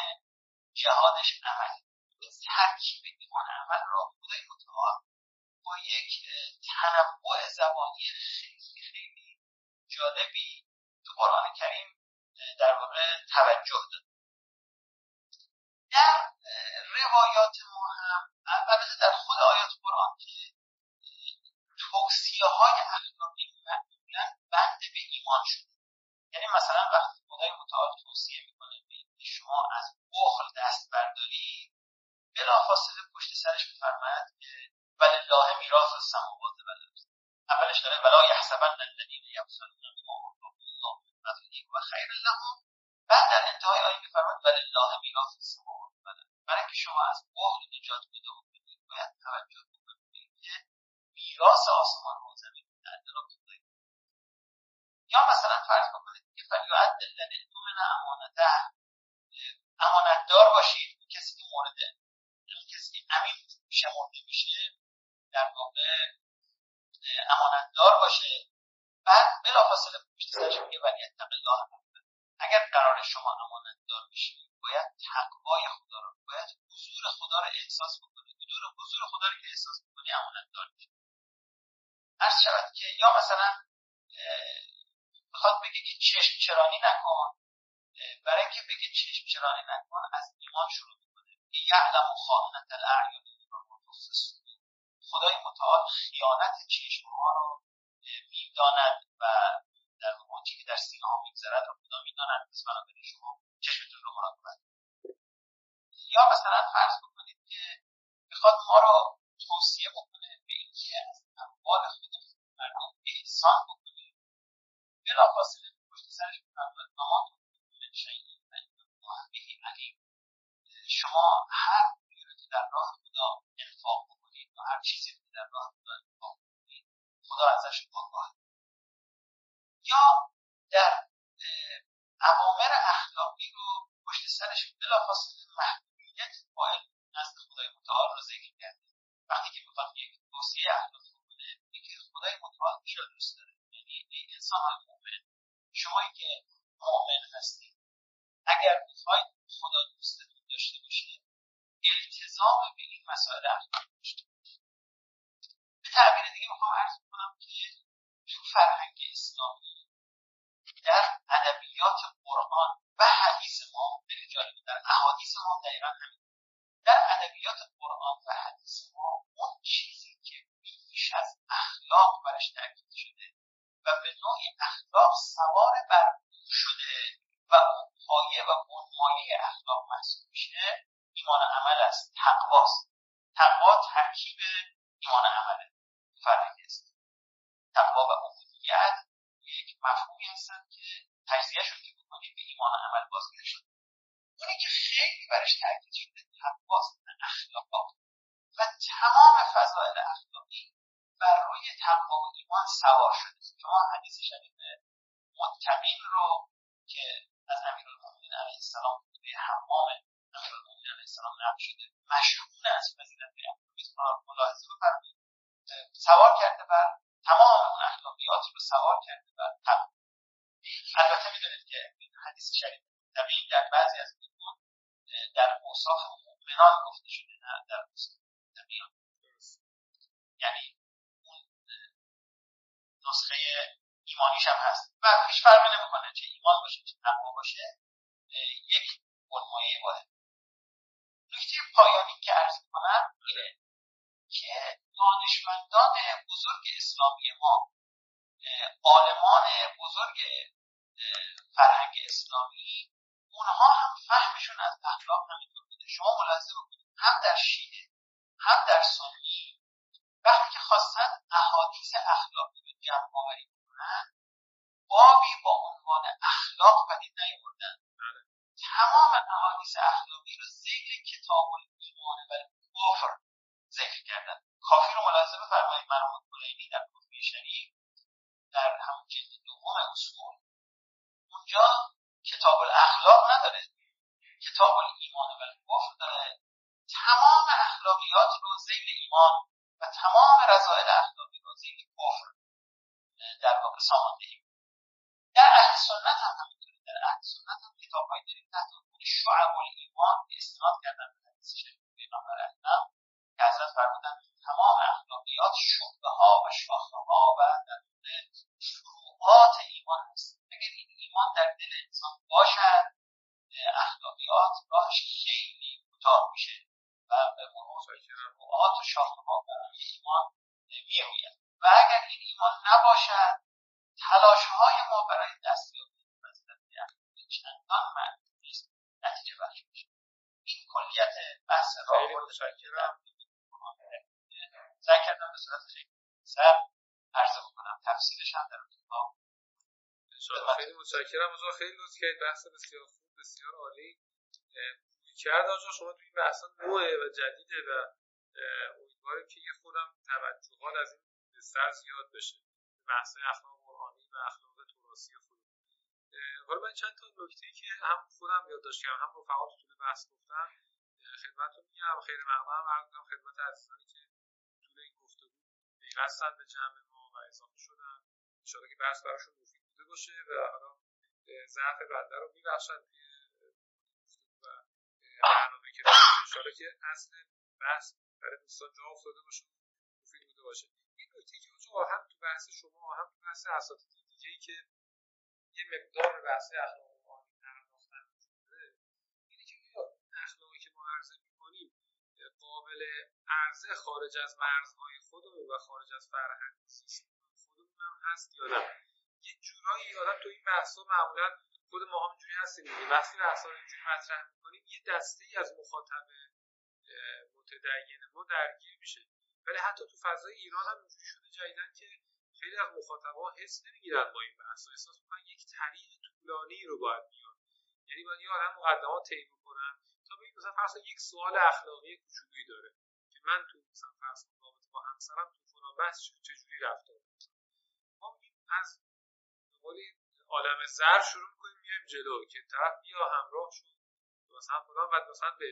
جهادش عمل. این ترکیب ایمان عمل را خدای متعال با یک تنوع زبانی خیلی خیلی جالبی تو قرآن کریم در واقع توجه داده. در روایات ما هم البته در خود آیات قرآن که توصیه‌های اخلاقی معمولاً بند به ایمان شده. یعنی مثلا وقتی خدای متعال توصیه می‌کنه که شما از بخل دست بردارید، بلافاصله پشت سرش می‌فرماید که ولله میراث السماوات و الارض. اولش داره ولا یحسبن الذین یبخلون بما آتاهم الله من فضله و خیر لهم. بعد در انتهای آیه می‌فرماید ولله میراث السماوات و الارض. برای اینکه شما از بخل نجات پیدا بکنید، باید توجه بکنید که میراث آسمان و زمین در اختیار خداست. یا مثلا فرض بکنید که فلیعد الذی تؤمن امانته، امانتدار باشید. کسی که مورد، کسی که امین شمرده میشه در واقع امانتدار باشه. بعد بلافاصله پشت سرش میگه ولی اتق الله. اگر قرار شما امانتدار بشید باید تقوای خدا رو، باید حضور خدا رو احساس بکنید. بدون حضور خدا رو که احساس بکنی امانتدار میشی. عرض شود که یا مثلا میخواد بگه که چشم چرانی نکن، برای اینکه بگه چشم چرانی نکن از ایمان شروع میکنه. یعلم خائنة الاعین و ما تخفی الصدور. خدای متعال خیانت چشم‌ها رو میداند و در آنچه که در سینه ها میگذرد رو خدا میداند. پس بنابراین شما چشمتون رو مراقبت کنید. یا مثلا فرض بکنید که میخواد ما رو توصیه بکنه به اینکه از اموال خودم مردم احسان بکنیم. بلافاصله پشت سرش می‌فرماید ما من شیء الله به علیم. شما هر چیزی که در راه خدا انفاق بکنید و هر چیزی که در راه خدا انفاق بکنید خدا ازش آگاه. یا در اوامر اخلاقی رو پشت سرش بلافاصله محدودیت قائل نزد خدای متعال رو ذکر کرده. وقتی که میخواد یک توصیه اخلاقی بکنه میگه خدای متعال اینو دوست داره. یعنی انسان مومن، شمایی که مومن هستید اگر میخواید خدا دوستتون داشته باشه التزام به این مسائل اخلاقی داشته باشید. به تعبیر دیگه میخوام عرض بکنم که تو فرهنگ اسلامی در ادبیات قرآن و حدیث ما به جالبه در احادیث ما دقیقا همین. در ادبیات قرآن و حدیث ما اون چیزی که بیش از اخلاق برش تاکید شده و به نوعی اخلاق سوار بر او شده و پایه و بنمایه اخلاق محسوب میشه ایمان عمل است، تقواست. تقوا ترکیب ایمان عمل فرهنگ اسلامی. تقوا و عبودیت یک مفهومی هستن که تجزیه شون که بکنید به ایمان عمل بازگیر شده. اونی که خیلی برش تاکید شده تقواست، اخلاق و تمام فضائل اخلاقی بر روی تقوا و ایمان سوار شده. شما حدیث شریف متقین رو که از امیرالمؤمنین علی السلام به حمام امیرالمؤمنین علی السلام نقل شده مشهون از فضیلت اخلاق ملاحظه بفرمایید سوار کرده بر تمام اون اخلاقیات رو سوار کرده بر تقوا. البته میدونید که این حدیث شریف طبیعی در بعضی از اینها در اوصاف مؤمنان گفته شده نه در اوصاف طبیعیان. یعنی اون نسخه ایمانیش هم هست و هیچ فرقی نمیکنه چه ایمان باشه چه تقوا باشه یک بنمایه واحد. نکته پایانی که عرض میکنم اینه که دانشمندان بزرگ اسلامی ما، عالمان بزرگ فرهنگ اسلامی، اونها هم فهمشون از اخلاق همینطور بوده. شما ملاحظه بکنید هم در شیعه هم در سنی وقتی که خواستن احادیث اخلاقی رو جمع آوری کنن بابی با عنوان اخلاق پدید نیاوردن. تمام احادیث اخلاقی رو ذیل کتاب ایمان و کفر ذکر کردن. کافی رو ملاحظه بفرمایید مرحوم کلینی در کافی شریف در همون جلد دوم اصول اونجا کتاب الاخلاق نداره، کتاب ایمان و کفر داره. تمام اخلاقیات رو ذیل ایمان و تمام رذائل اخلاقی رو ذیل کفر در واقع ساماندهی. در اهل سنت هم همینطوره. در اهل سنت هم کتاب‌هایی داریم تحت عنوان شعب الایمان که استناد کردن به حدیث شریف پیامبر اکرم که حضرت فرمودن تمام اخلاقیات شعبه‌ها و شاخه‌ها و در مورد فروعات ایمان هست. اگر این ایمان در دل انسان باشد اخلاقیات راهش خیلی کوتاه میشه و به مرور فروعات و شاخه‌ها و ایمان می‌روید. و اگر این ایمان نباشد تلاش‌های ما برای دستیابی به اخلاقیات چندان معقول نیست نتیجه بخش میشه. این کلیت بحث راه برد سعی کردم به صورت خیلی سر عرضه بکنم. تفصیلش هم در اون کتاب. خیلی متشکرم آقا، خیلی لطف کردید. بحث بسیار خوب، بسیار عالی کرد آقا. شما تو این بحث نوعه و جدیده و امیدوارم که یه خودم توجهات از این بستر زیاد بشه، بحث اخلاق قرآنی و اخلاق تراثی خود. حالا من چند تا نکته‌ای که هم خودم یادداشت کردم هم رفقاتون تو بحث گفتم خدمتتون میگم. خیلی ممنونم خدمت عزیزانی که طول این گفتگو پیوستن به جمع ما ما اضافه شدن. ان شاءالله که بحث براشون مفید بوده باشه و حالا ضعف بنده رو میبخشن و برنامه که ان شاءالله که اصل بحث برای دوستان جا افتاده باشه، مفید بوده باشه. این نکته که اونجا هم تو بحث شما هم تو بحث اساتید دیگه‌ای که یه مقدار بحث اخلاق قابل عرضه خارج از مرزهای خودمون و خارج از فرهنگ خودمون هم هست یا نه. یه جورایی آدم تو این بحثا معمولا خود ما همینجوری هستیم دیگه، وقتی بحثا رو اینجوری مطرح می‌کنیم یه دسته‌ای از مخاطب متدین ما درگیر میشه، ولی حتی تو فضای ایران هم اینجوری شده جدیدن که خیلی از مخاطب‌ها حس نمی‌گیرن با این بحثا، احساس می‌کنن یک طریق طولانی رو باید بیان، یعنی باید یه آدم مقدمات طی کنن تا ببین مثلا فرض یک سوال اخلاقی کوچولویی داره که من تو مثلا فرض رابطه با همسرم تو فلان بحث چجوری رفتار کنم. ما میگیم از قول عالم زر شروع می‌کنیم میایم جلو که طرف بیا همراه شد مثلا فلان، بعد مثلا به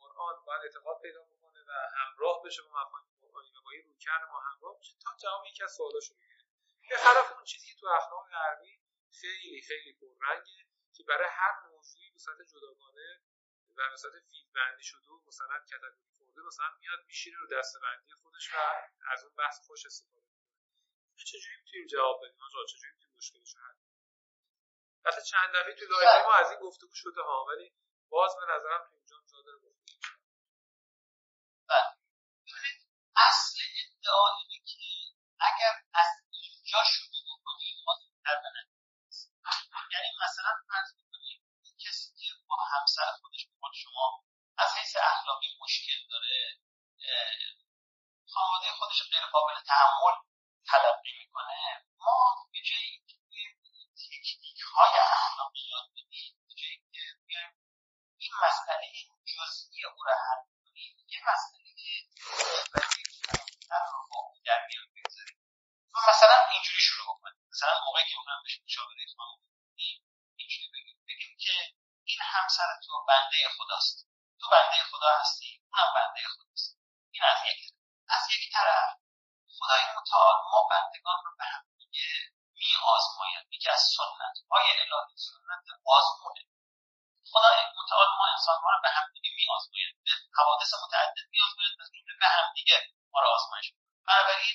قرآن باید اعتقاد پیدا بکنه و همراه بشه با مفاهیم قرآنی و با این روکن ما همراه بشه تا جواب یکی از سوالاشو بگیره. به خلاف اون چیزی تو اخلاق غربی خیلی خیلی پررنگه که برای هر موضوعی به صورت جداگانه و مثلا فید بندی شده و مثلا کتگوری خورده مثلا میاد میشینه رو دستبندی خودش و از اون بحث خوش استفاده میکنه. چجوری میتونیم جواب بدیم آقا؟ چجوری میتونیم مشکلش رو حل کنیم؟ مثلا چند دفعه تو لایو ما از این گفتگو شده ها، ولی باز به نظرم تو اینجا جا داره گفتگو شده. بله، ببینید اصل ادعا اینه که اگر از اینجا شروع بکنیم واسه درمنه، یعنی مثلا فرض کنید کسی که با همسر خودش با شما از حیث اخلاقی مشکل داره، خانواده خودش غیر قابل تحمل تلقی میکنه، ما به جای اینکه تکنیک‌های اخلاقی یاد بدیم، به جای اینکه بیایم این مسئله جزئی او را حل کنیم، یه مسئله نسبت رو با اون در میان بگذاریم و مثلا اینجوری شروع بکنیم. مثلا موقعی که میخوایم بهش مشاوره اجتماعی بدیم اینجوری بگیم که این همسر تو بنده خداست، تو بنده خدا هستی، اونم بنده خداست. این از یک طرف خدای متعال ما بندگان رو به هم دیگه می‌آزماید، میگه از سنت‌های الهی سنت آزمونه. خدای متعال ما انسان‌ها رو به هم دیگه می‌آزماید، به حوادث متعدد می‌آزماید، از جمله به هم دیگه ما رو آزمایش می‌کنه. بنابراین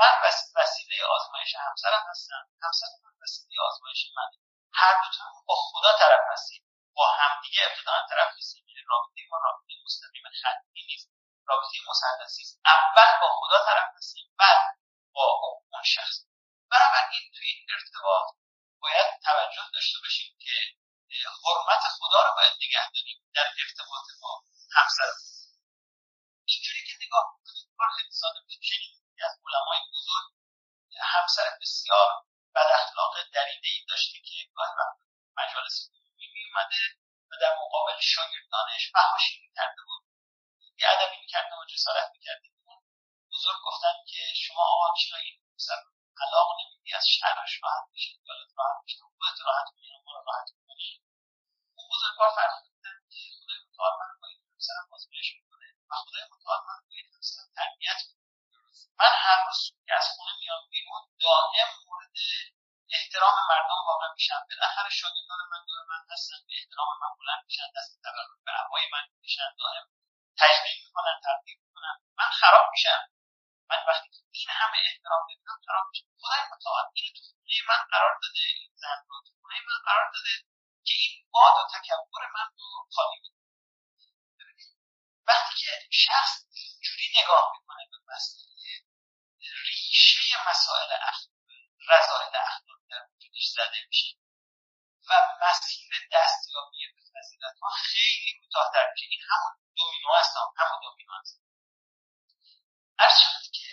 من وسیله آزمایش همسرم هستم، همسر من وسیله آزمایش منه. هر دوتون با خدا طرف هستید، با همدیگه ابتداً طرف هستید. رابطه ما رابطه مستقیم خطی نیست، رابطه مثلثی است. اول با خدا طرف هستیم، بعد با اون شخص. بنابراین توی این ارتباط باید توجه داشته باشیم که حرمت خدا رو باید نگه داریم در ارتباط با همسر. اینجوری که نگاه می‌کنید کار خیلی ساده میشه. شنیدید که از علمای بزرگ همسر بسیار بد اخلاق دریده‌ای داشته که گاهی وقت مجالس عمومی می‌اومده و در مقابل شاگردانش فحاشی می‌کرده بود، بی‌ادبی می‌کرده و جسارت می‌کرده. اون بزرگ گفتن که شما آقا چرا این سر علاقه نمی‌دی؟ از شرش راحت بشید، دولت راحت بشید، قوت راحت کنید، ما رو راحت کنید. اون بزرگوار فرمودن که خدای متعال من با این همسرم آزمایش می‌کنه و خدای متعال من با این همسرم تربیت می‌کنه. من هر روز که از خونه میام بیرون دائم مورد احترام مردم واقع میشن، بالاخره شاگردان من دور من هستن، به احترام من بلند میشن، دست تقرب به هوای من میشن، دائم تشویق میکنن، ترغیب میکنن، من خراب میشم. من وقتی این همه احترام میکنم خراب میشم. خدای متعال اینو تو خونه من قرار داده، این زن رو تو خونه من قرار داده که این باد و تکبر من رو خالی بکنه. ببینید وقتی که شخص اینجوری نگاه میکنه به مسئله، ریشه مسائل رذایل اخلاقی در وجودش زده میشه و مسیر دستیابی به فضیلت‌ها خیلی کوتاه‌تر میشه. این همون دومینو است، هرچند که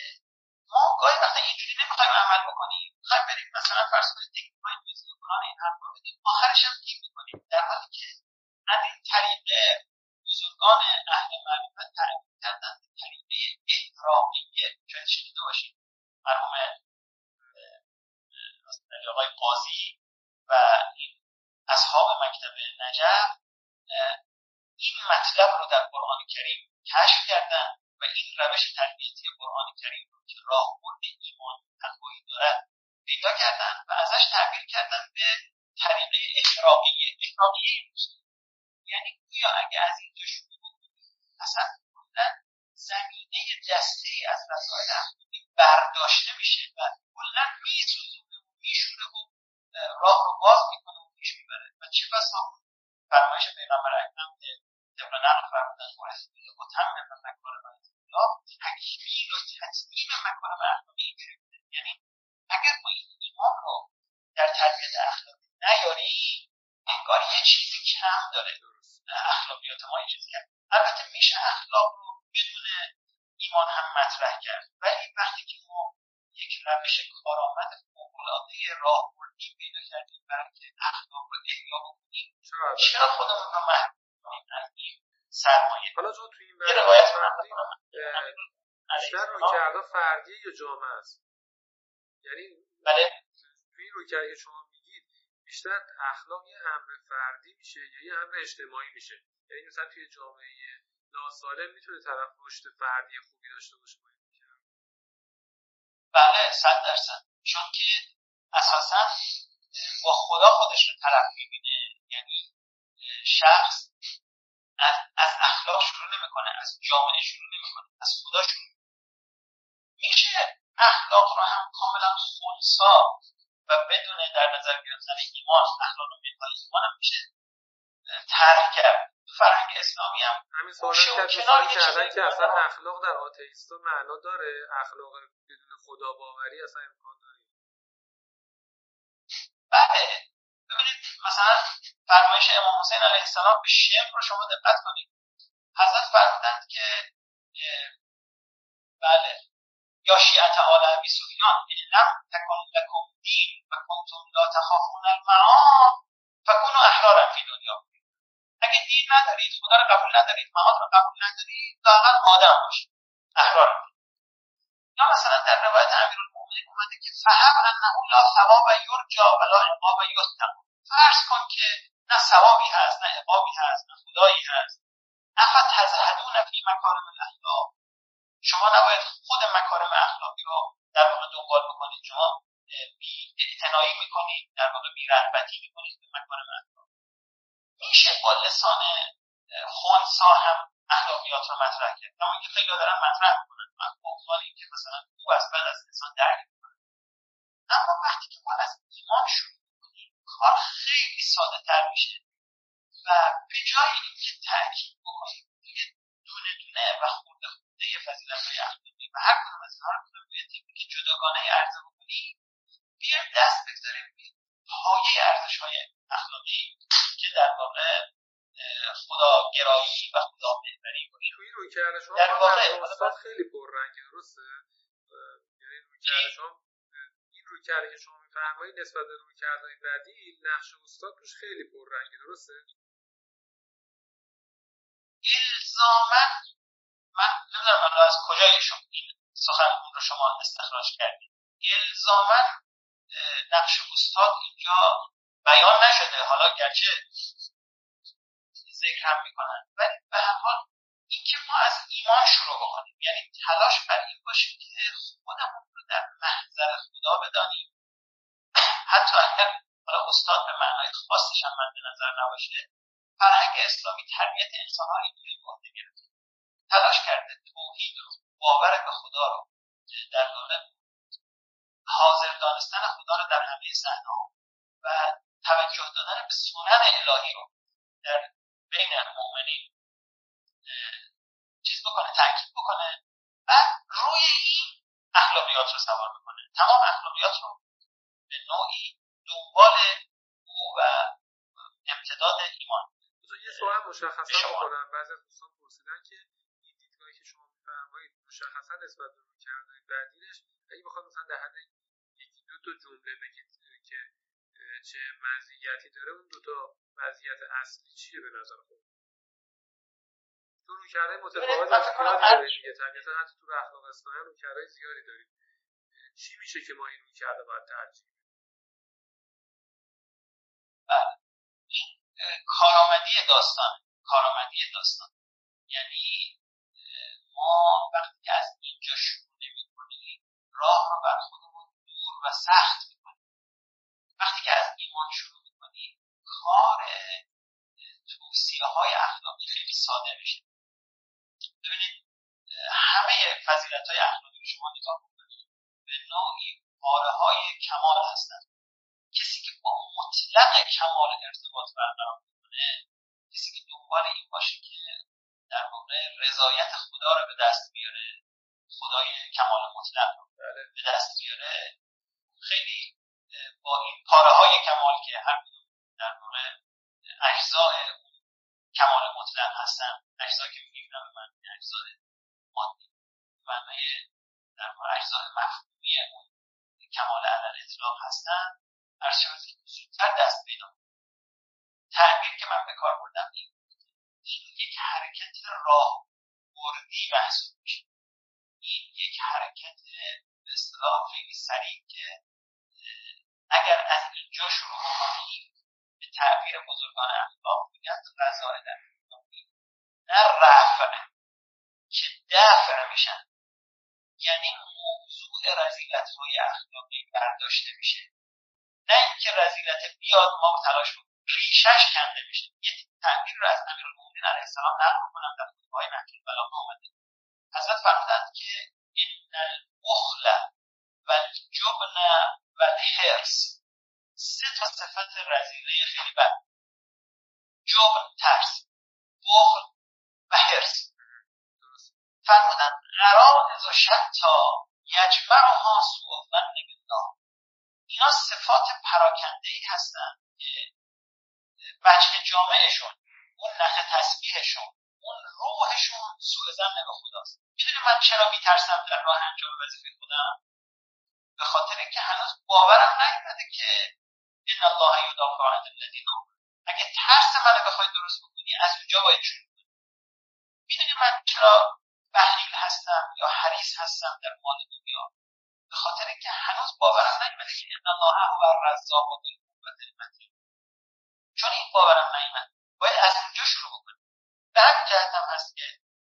ما گاهی وقتا اینجوری نمیخوایم عمل بکنیم، میخوایم بریم مثلا فرض کنید تکنیک‌های توضیح کنان این حرفا بدیم، آخرش هم گیر میکنیم، در حالی که از این طریق بزرگان اهل معرفت تعریف کردن به طریق احترامی که شاید شنیده باشید، مرحوم آقای قاضی و اصحاب مکتب نجف این مطلب رو در قرآن کریم کشف کردن و این روش تربیتی قرآن کریم رو که راهبرد ایمان تقوایی دارد پیدا کردن و ازش تعبیر کردن به طریق احراقیه. احراقیه این روزه یعنی گویا اگه از این شروع بکنید اصلا کردن زمینه جسته‌ای از مسائل عقیده‌ای برداشته میشه و کلا میسوزونه و میشوره و راه رو باز میکنه و پیش میبره. و چه بسا فرمایش پیغمبر اکرم که طبق نقل فرمودن ورسول متمم مکارم اخلاق تکمیل و تتمیم مکارم اخلاقی شده. یعنی اگر ما این ایمان رو در تربیت اخلاقی نیاریم انگار یه چیزی کم داره. اخلاقیات ما یه چیزی کرد. البته میشه اخلاق رو بدون ایمان هم مطرح کرد، ولی وقتی که ما یک روش کارآمد فوق‌العاده راهبردی پیدا کردیم برای اینکه اخلاق رو احیا بکنیم، چرا خودمون رو محروم کنیم از این سرمایه؟ حالا چون تو این روایت بیشتر رویکردها فردی یا جامعه است، یعنی تو این رویکردی که شما میگید بیشتر اخلاق یه امر فردی میشه یا یه امر اجتماعی میشه؟ یعنی مثلا توی جامعه ناسالم میتونه طرف رشد فردی خوبی داشته باشه؟ بله 100%، چون که اساسا با خدا خودش رو طرف میبینه. یعنی شخص از اخلاق شروع نمیکنه، از جامعه شروع نمیکنه، از خدا شروع میشه. اخلاق رو هم کاملا خونسا و بدون در نظر گرفتن ایمان، اخلاق رو میتونه ایمان هم میشه طرح کرد. فرهنگ اسلامی هم همین سوال کردن که اصلا اخلاق در آتئیستا معنا داره؟ اخلاق بدون خدا باوری اصلا امکان داره؟ بله. ببینید مثلا فرمایش امام حسین علیه السلام به شمع رو شما دقت کنید. حضرت فرمودند که بله یا شیعة آل ابی سفیان لم تکن لکم دین و کنتم لا تخافون المعاد فکونوا احرارا فی دنیا. اگه دین ندارید، خدا رو قبول ندارید، معاد رو قبول ندارید، واقعا آدم باشید، احرار باشید. یا مثلا در روایت امیرالمؤمنین اومده که فهم انه لا ثواب یرجا و لا عقاب یتقى. فرض کن که نه ثوابی هست، نه عقابی هست، نه خدایی هست. افتزهدون فی مکارم الاخلاق. شما نباید خود مکارم اخلاقی رو در واقع دنبال بکنید، شما بی‌اعتنایی میکنید، در واقع بی‌رغبتی میکنید به مکارم اخلاق. میشه با لسان خونسا هم اخلاقیات رو مطرح کرد، اما اینکه خیلی ها دارن مطرح میکنن و بخوان اینکه مثلا او از بعد از لسان درک میکنن. اما وقتی که ما از ایمان شروع میکنیم کار خیلی ساده تر میشه و به جای اینکه تاکید بکنیم دونه دونه و خورده خورده یه فضیلت های اخلاقی و هر کدوم از هر کدوم به یه تکنیک جداگانه عرضه بکنیم، بیایم دست بگذاریم به پایه ارزش‌های اخلاقی که در واقع خداگرایی و خدامهری بودی. توی رویکرد شما در واقع استاد خیلی پررنگه، درسته؟ یعنی رویکرد شما این رویکردی که شما میفرمایید نسبت به رویکردهای بعدی این نقش استاد توش خیلی پررنگه، درسته؟ الزاماً من نمیدونم الان از کجای شما این سخنمون رو شما استخراج کردید. الزاماً نقش استاد اینجا بیان نشده، حالا گرچه ذکر هم میکنن، ولی به هر حال اینکه ما از ایمان شروع بکنیم، یعنی تلاش بر این باشه که خودمون رو در محضر خدا بدانیم، حتی اگر حالا استاد به معنای خاصش هم مد نظر نباشه. فرهنگ اسلامی تربیت انسان‌ها اینجوری به عهده گرفته، تلاش کرده توحید رو، باور به خدا رو، در واقع حاضر دانستن خدا رو در همه صحنه‌ها و توجه دادن به سنن الهی رو در بین مؤمنین چیز بکنه، تاکید بکنه و روی این اخلاقیات رو سوار بکنه. تمام اخلاقیات رو به نوعی دنبال و امتداد ایمان. یه سوال مشخصا بکنم، بعضی از دوستان پرسیدن که این دیدگاهی که شما میفرمایید مشخصا نسبت به رویکردهای بعدیش اگه بخواد مثلا در حد یکی دو تا جمله بگید که چه مزیتی داره، اون دوتا مزیت اصلی چیه به نظر خود؟ تو رویکردهای متفاوت از خودت داره دیگه، طبیعتا حتی تو اخلاق اسلامی رویکردهای زیادی داریم. چی میشه که ما این رویکرد رو باید ترجیح بدیم؟ کارآمدی داستان. یعنی ما وقتی که از اینجا شروع نمی‌کنیم راه رو بر خودمون دور و سخت می‌کنیم. وقتی که از ایمان شروع می‌کنیم کار توصیه‌های اخلاقی خیلی ساده میشه. ببینید همه فضیلت‌های اخلاقی رو شما نگاه کنید به نوعی پاره‌های کمال هستند. کسی که با مطلق کمال ارتباط برقرار می‌کنه، کسی که دنبال این باشه که در واقع رضایت خدا رو به دست بیاره، خدای کمال مطلق رو به دست بیاره، خیلی با این پاره‌های کمال که هر کدوم در واقع اجزای کمال مطلق هستن، اجزایی که می‌گیم به معنی اجزای مادی، به معنی در واقع اجزای مفهومی اون کمال علل اطلاق هستن، هر چیزی که زودتر دست پیدا کنه. تعبیر که من به کار بردم این یک حرکت راه بردی محسوب میشه. این یک حرکت به اصطلاح خیلی سریع که اگر از اینجا شروع کنیم به تعبیر بزرگان اخلاق میگن غذای در اخلاقی نه رفع که دفع میشن، یعنی موضوع رذیلت‌های اخلاقی برداشته میشه، نه اینکه رذیلت بیاد ما تلاش کنیم ریشش کنده بشه. یه تعبیر رو از امیرالمؤمنین علی السلام نقل می‌کنم در خطبه‌های مکتوب بلاغ آمده. حضرت فرمودند که ان البخل والجبن والحرص، سه تا صفت رذیله خیلی بد، جبن ترس، بخل و حرص، فرمودند غرائز و شتا یجمعها سوء ظن بالله. اینا صفات پراکنده‌ای هستند که بچه جامعهشون، اون نخ تسبیحشون، اون روحشون سوء ظن به خداست. میدونی من چرا میترسم در راه انجام وظیفه خودم؟ به خاطر اینکه هنوز باورم نیومده که ان الله یدافع عن الذین آمنوا. اگه ترس منو بخوای درست بکنی از اونجا باید شروع کنی. میدونی من چرا بخیل هستم یا حریص هستم در مال دنیا؟ به خاطر اینکه هنوز باورم نیومده که ان الله هو الرزاق ذو القوة المتین. چون این باورم نیامد باید از اونجا شروع بکنیم. به همین جهت هم هست که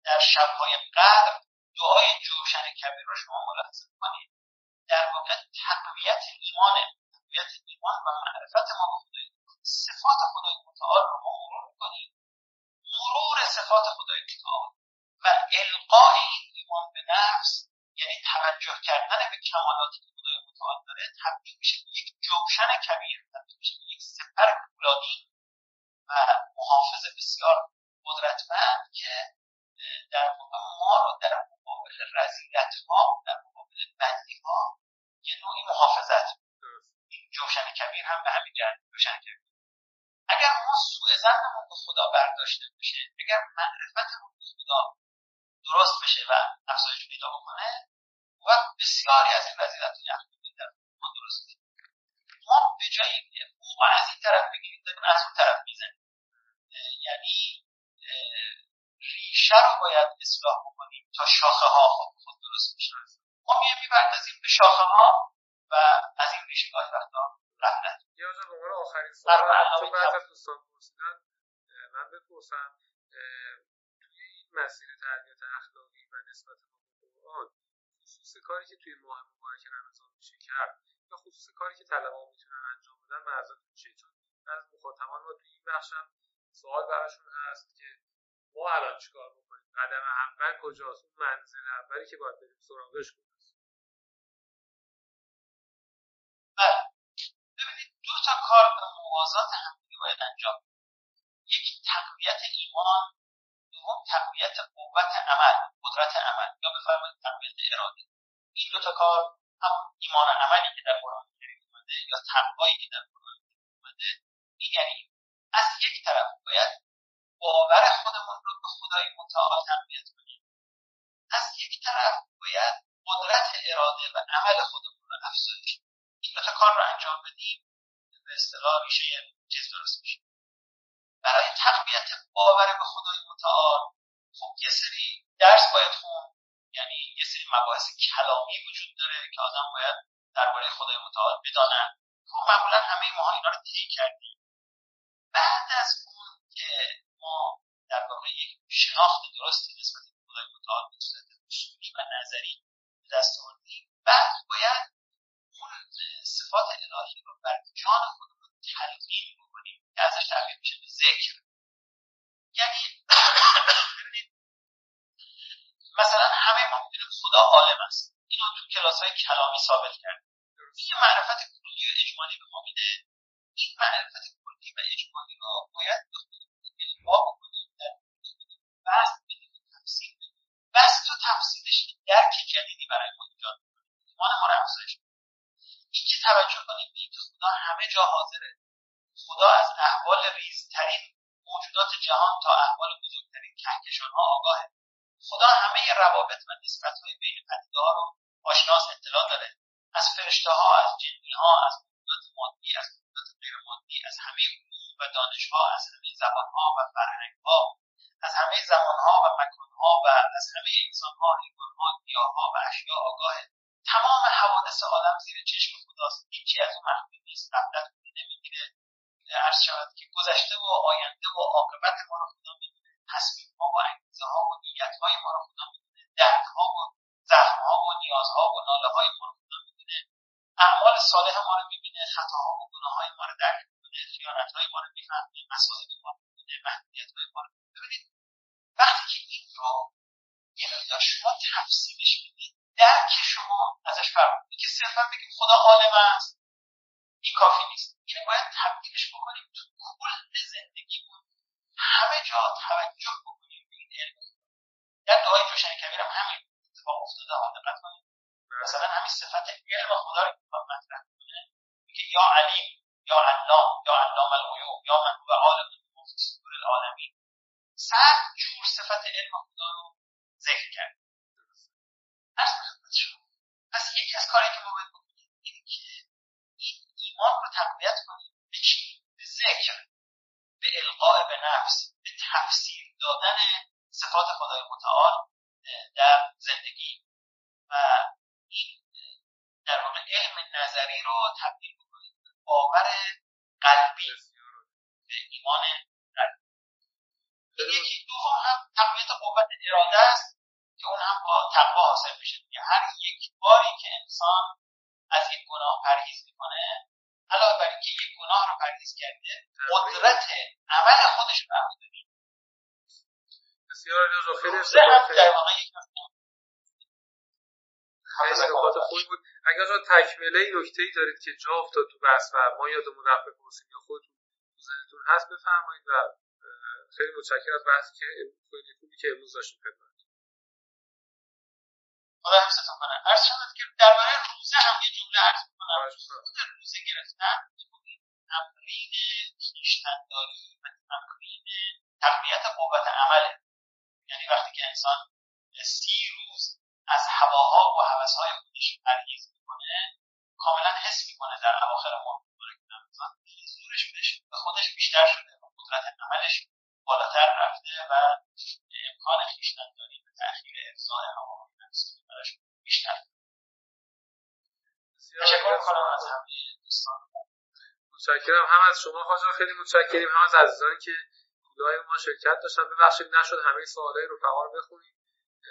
در شب‌های قدر دعای جوشن کبیر رو شما ملاحظه کنید، در واقع تقویت ایمان، تقویت ایمان و معرفت ما به خدای، صفات خدای متعال رو ما مرور کنیم، مرور صفات خدای متعال و القاء این ایمان به نفس، یعنی توجه کردن به کمالاتی که خدای متعال داره، تبدیل میشه به یک جوشن کبیر، تبدیل میشه به یک سپر پولادین و محافظ بسیار قدرتمند که در مقابل ما رو در مقابل رذیلت‌ها، در مقابل بدی‌ها یه نوعی محافظت. این جوشن کبیر هم به همین جهت جوشن کبیر. اگر ما سوء ظنمون به خدا برداشته بشه، اگر معرفتمون به خدا درست بشه و افزایش پیدا بکنه، وقت بسیاری از این رذیلت‌های اخلاقی در ما درست میشه. ما به جای اینکه موقع از این طرف بگیریم داریم از اون طرف میزنیم، یعنی ریشه رو باید اصلاح بکنیم تا شاخه ها خود درست بشه. ما میپردازیم به شاخه ها و از این ریشه گاهی وقتا رفتن. یه آنجا به عنوان آخرین سوال تو بعض از دوستان پرسیدن من بپرسم، توی این مسیر تربیت اخلاقی و نسبت ما به قرآن، خصوص کاری که توی ماه مبارک رمضان میشه کرد و خصوص کاری که طلبه ها میتونن انجام بدن مرزاتون چیه؟ چون از مخاطبان ما توی این بخش هم سوال براشون هست که ما الان چیکار بکنیم؟ قدم اول کجاست؟ اون منزل اولی که باید بریم سراغش کجاست؟ بله، ببینید دو تا کار به موازات هم باید انجام بدیم. یکی تقویت ایمان، دوم تقویت قوت عمل، قدرت عمل، یا بفرمایید تقویت اراده. این دو تا کار هم ایمان و عملی که در قرآن کریم اومده یا تقوایی که در قرآن کریم اومده، یعنی از یک طرف باید باور خودمون رو به خدای متعال تقویت کنیم، از یک طرف باید قدرت اراده و عمل خودمون رو افزایش بدیم. این دو تا کار رو انجام بدیم به اصطلاح میشه چیز درست میشه. برای تقویت باور به خدای متعال خب یه سری درس باید خون، یعنی یه سری مباحث کلامی وجود داره که آدم باید درباره خدای متعال بدانه. خب معمولا همه ما اینا رو طی کردیم. بعد از اون که ما در واقع یک شناخت درستی نسبت به خدای متعال به صورت مشکوک و نظری به دست آوردیم، بعد باید اون صفات الهی رو بر جان خودمون تلقین بکنیم که ازش تعبیر میشه به ذکر. یعنی ببینید مثلا همه ما می‌دونیم خدا عالم است، اینو تو کلاس‌های کلامی ثابت کرد. این معرفت کلی و اجمالی به ما میده. این معرفت کلی و اجمالی رو باید به خودمون القا بکنیم، در بست بدیم، تفسیر بدیم. بس تو تفسیرش درک جدیدی برای ما ایجاد می‌کنه، ایمان ما رو افزایش می‌ده. اینکه توجه کنیم به اینکه خدا همه جا حاضره، خدا از احوال ریزترین موجودات جهان تا احوال بزرگترین کهکشان‌ها آگاهه. خدا همه روابط و نسبت‌های بین پدیده‌ها رو آشناس، اطلاع داره، از فرشته‌ها، از جنی‌ها، از موجودات مادی، از موجودات غیر مادی، از همه علوم و دانش‌ها، از همه زبان‌ها و فرهنگ‌ها، از همه زمان‌ها و مکان‌ها و از همه انسان‌ها، حیوان‌ها، گیاه‌ها و اشیاء آگاهه. تمام حوادث عالم زیر چشم خداست، هیچی از اون مخفی نیست، قبلت رو نمی‌گیره، عرض شود که گذشته و آینده و عاقبت ما رو خدا می‌دونه، تصمیم‌ها و انگیزه‌ها و نیت‌های ما رو خدا می‌دونه، دردها و زخم‌ها و نیازها و ناله‌های ما رو خدا می‌دونه، اعمال صالح ما رو می‌بینه، خطاها و گناه‌های ما رو درک می‌کنه، خیانت‌های ما رو می‌فهمه، مسائل ما رو می‌بینه، محدودیت‌های ما رو. ببینید وقتی که این رو یه مقدار شما تفسیرش می‌دید، درک شما ازش فرق می‌کنه که صرفاً بگیم خدا عالم است این کافی نیست. یعنی باید تبدیلش بکنیم تو کل زندگیمون، همه جا توجه بکنیم به این علم. در دعای جوشن کبیر هم همین اتفاق افتاده ها، دقت کنید. مثلا همین صفت علم خدا رو که مطرح می‌کنه میگه یا علیم، یا علام، یا علام الغیوب، یا من هو عالم بما فی صدور العالمین. 100 جور صفت علم خدا رو ذکر کرد. پس یکی از کاری که ما باید بکنیم اینه که ایمان رو تقویت کنیم. به چی؟ به ذکر، به القاء به نفس، به تفسیر دادن صفات خدای متعال در زندگی و این در واقع علم نظری رو تبدیل بکنیم به باور قلبی، به ایمان قلبی. یکی دوم هم تقویت قوت اراده است که اون هم با تقوا حاصل میشه. هر یک باری که انسان از یک گناه پرهیز میکنه، علاوه بر اینکه یک گناه رو پرهیز کرده، قدرت عمل خودش رو افزایش میده. بسیار عالی، خیلی صحبت خوبی بود. اگر شما تکمله نکته‌ای دارید که جا افتاد تو بحث و ما یادمون رفت بپرسید یا خودتون تو ذهنتون هست بفرمایید. و خیلی متشکرم از بحثی که خیلی خوبی که امروز داشتیم. خدا حفظتون کنه. عرض شد که درباره روزه هم یه جمله عرض می‌کنم. خود روزه گرفتن تمرین خویشتنداری و تمرین تقویت قوت عمله. یعنی وقتی که انسان 30 روز از هواها و هوس‌های خودش پرهیز می‌کنه، کاملا حس می‌کنه در اواخر ماه انسان زورش به خودش بیشتر شده و قدرت عملش بالاتر رفته و امکان خویشتنداری و تأخیر افزای هواها برایش بیشتر. تشکر می‌کنم از همه دوستان. متشکرم هم از شما خواجه، خیلی متشکریم، هم از عزیزانی که کودای ما شرکت داشتن. ببخشید نشد همه سوالای رفقا رو بخونیم،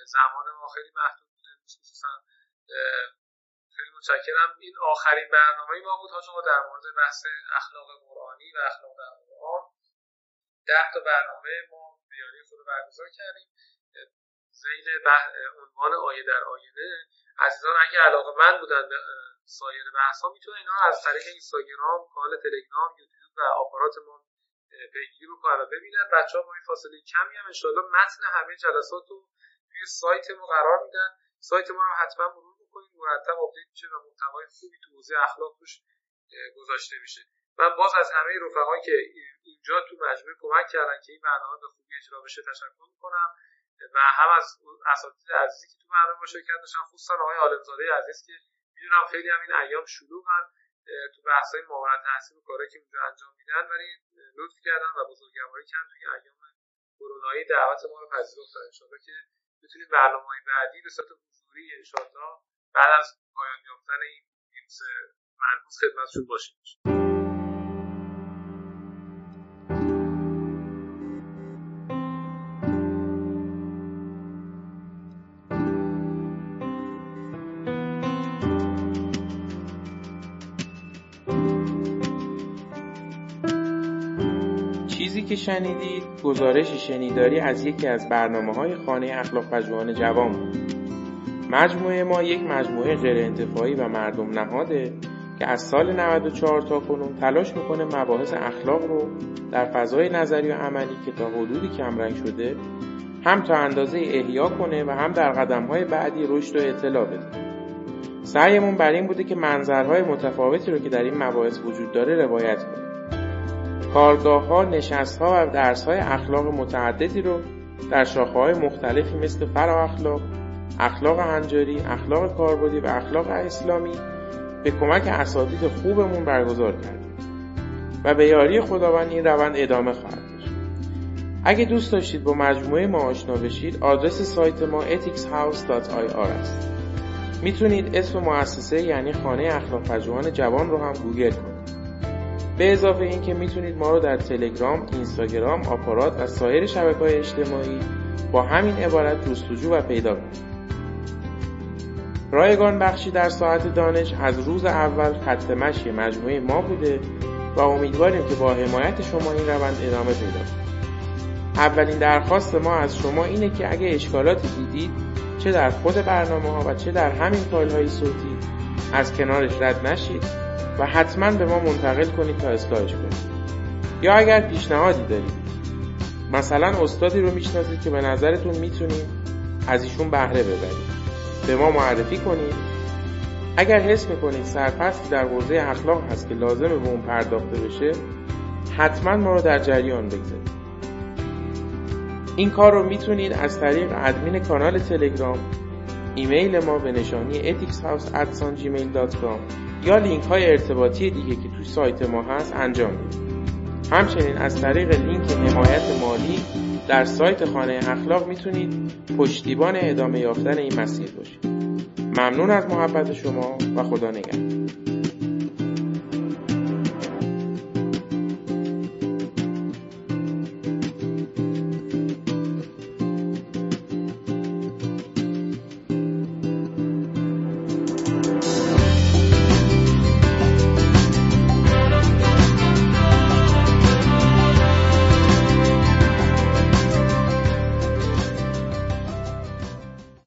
زمان ما خیلی محدود بوده خصوصا. خیلی متشکرم. این آخرین برنامه ما بود حاج آقا در مورد بحث اخلاق قرآنی و اخلاق در قرآن. 10 تا برنامه ما بیانیه خود رو برگزار کردیم زیر عنوان آیه در آینه. عزیزان اگه علاقه‌مند بودن به سایر بحث‌ها میتونن اینا رو از طریق اینستاگرام، کانال تلگرام، یوتیوب و آپارات ما پیگیری بکنن و ببینن. بچه‌ها با این فاصله کمی هم انشاءالله متن همه جلسات رو توی سایت ما قرار میدن. سایت ما هم حتما مرور بکنید، مرتب آپدیت میشه و محتوای خوبی تو حوزه اخلاق روش گذاشته میشه. من باز از همه رفقایی که اینجا تو مجموعه کمک کردن که این برنامه به خوبی اجرا بشه تشکر می‌کنم و هم از اساتید عزیزی که تو برنامه شرکت داشتن، خصوصا آقای عالم زاده عزیز که میدونم خیلی هم این ایام شلوغن تو بحث‌های مهارت تحصیل و کارهایی که اونجا انجام میدن، ولی لطف کردن و بزرگواری کردن توی ایام کرونایی دعوت ما رو پذیرفتن. انشاءالله که بتونیم برنامه‌های بعدی به صورت حضوری انشاءالله بعد از پایان یافتن این مرکز خدمتتون باشیم. چیزی که شنیدید گزارش شنیداری از یکی از برنامه‌های خانه اخلاق پژوهان جوان بود. مجموعه ما یک مجموعه غیرانتفاعی و مردم نهاده که از سال 94 تا کنون تلاش میکنه مباحث اخلاق رو در فضای نظری و عملی که تا حدودی کمرنگ شده هم تا اندازه احیا کنه و هم در قدم‌های بعدی رشد و اطلاع بده. سعیمون بر این بوده که منظرهای متفاوتی رو که در این مباحث وجود داره روایت کنه. کارگاه‌ها، نشست‌ها و درس‌های اخلاق متعددی رو در شاخه‌های مختلفی مثل فرااخلاق، اخلاق هنجاری، اخلاق کاربردی و اخلاق اسلامی به کمک اساتید خوبمون برگزار کردیم و به یاری خداوند این روند ادامه خواهد داشت. اگه دوست داشتید با مجموعه ما آشنا بشید، آدرس سایت ما ethicshouse.ir است. میتونید اسم مؤسسه یعنی خانه اخلاق پژوهان جوان رو هم گوگل کنید. به اضافه این که میتونید ما رو در تلگرام، اینستاگرام، آپارات و سایر شبکه‌های اجتماعی با همین عبارت جستجو و پیدا کنید. رایگان بخشی در ساعت دانش از روز اول خط مشی مجموعه ما بوده و امیدواریم که با حمایت شما این روند ادامه پیدا کنه. اولین درخواست ما از شما اینه که اگه اشکالاتی دیدید، چه در خود برنامه‌ها و چه در همین فایل‌های صوتی، از کنارش رد نشید و حتما به ما منتقل کنید تا اصلاحش کنید. یا اگر پیشنهادی دارید، مثلا استادی رو میشناسید که به نظرتون میتونید از ایشون بهره ببرید، به ما معرفی کنید. اگر حس میکنید سرفصلی در حوزه اخلاق هست که لازمه به اون پرداخته بشه، حتما ما رو در جریان بگذارید. این کار رو میتونید از طریق ادمین کانال تلگرام، ایمیل ما به نشانی ethicshouse@gmail.com یا لینک های ارتباطی دیگه که تو سایت ما هست انجام بدید. همچنین از طریق لینک حمایت مالی در سایت خانه اخلاق میتونید پشتیبان ادامه یافتن این مسیر باشید. ممنون از محبت شما و خدا نگهدار.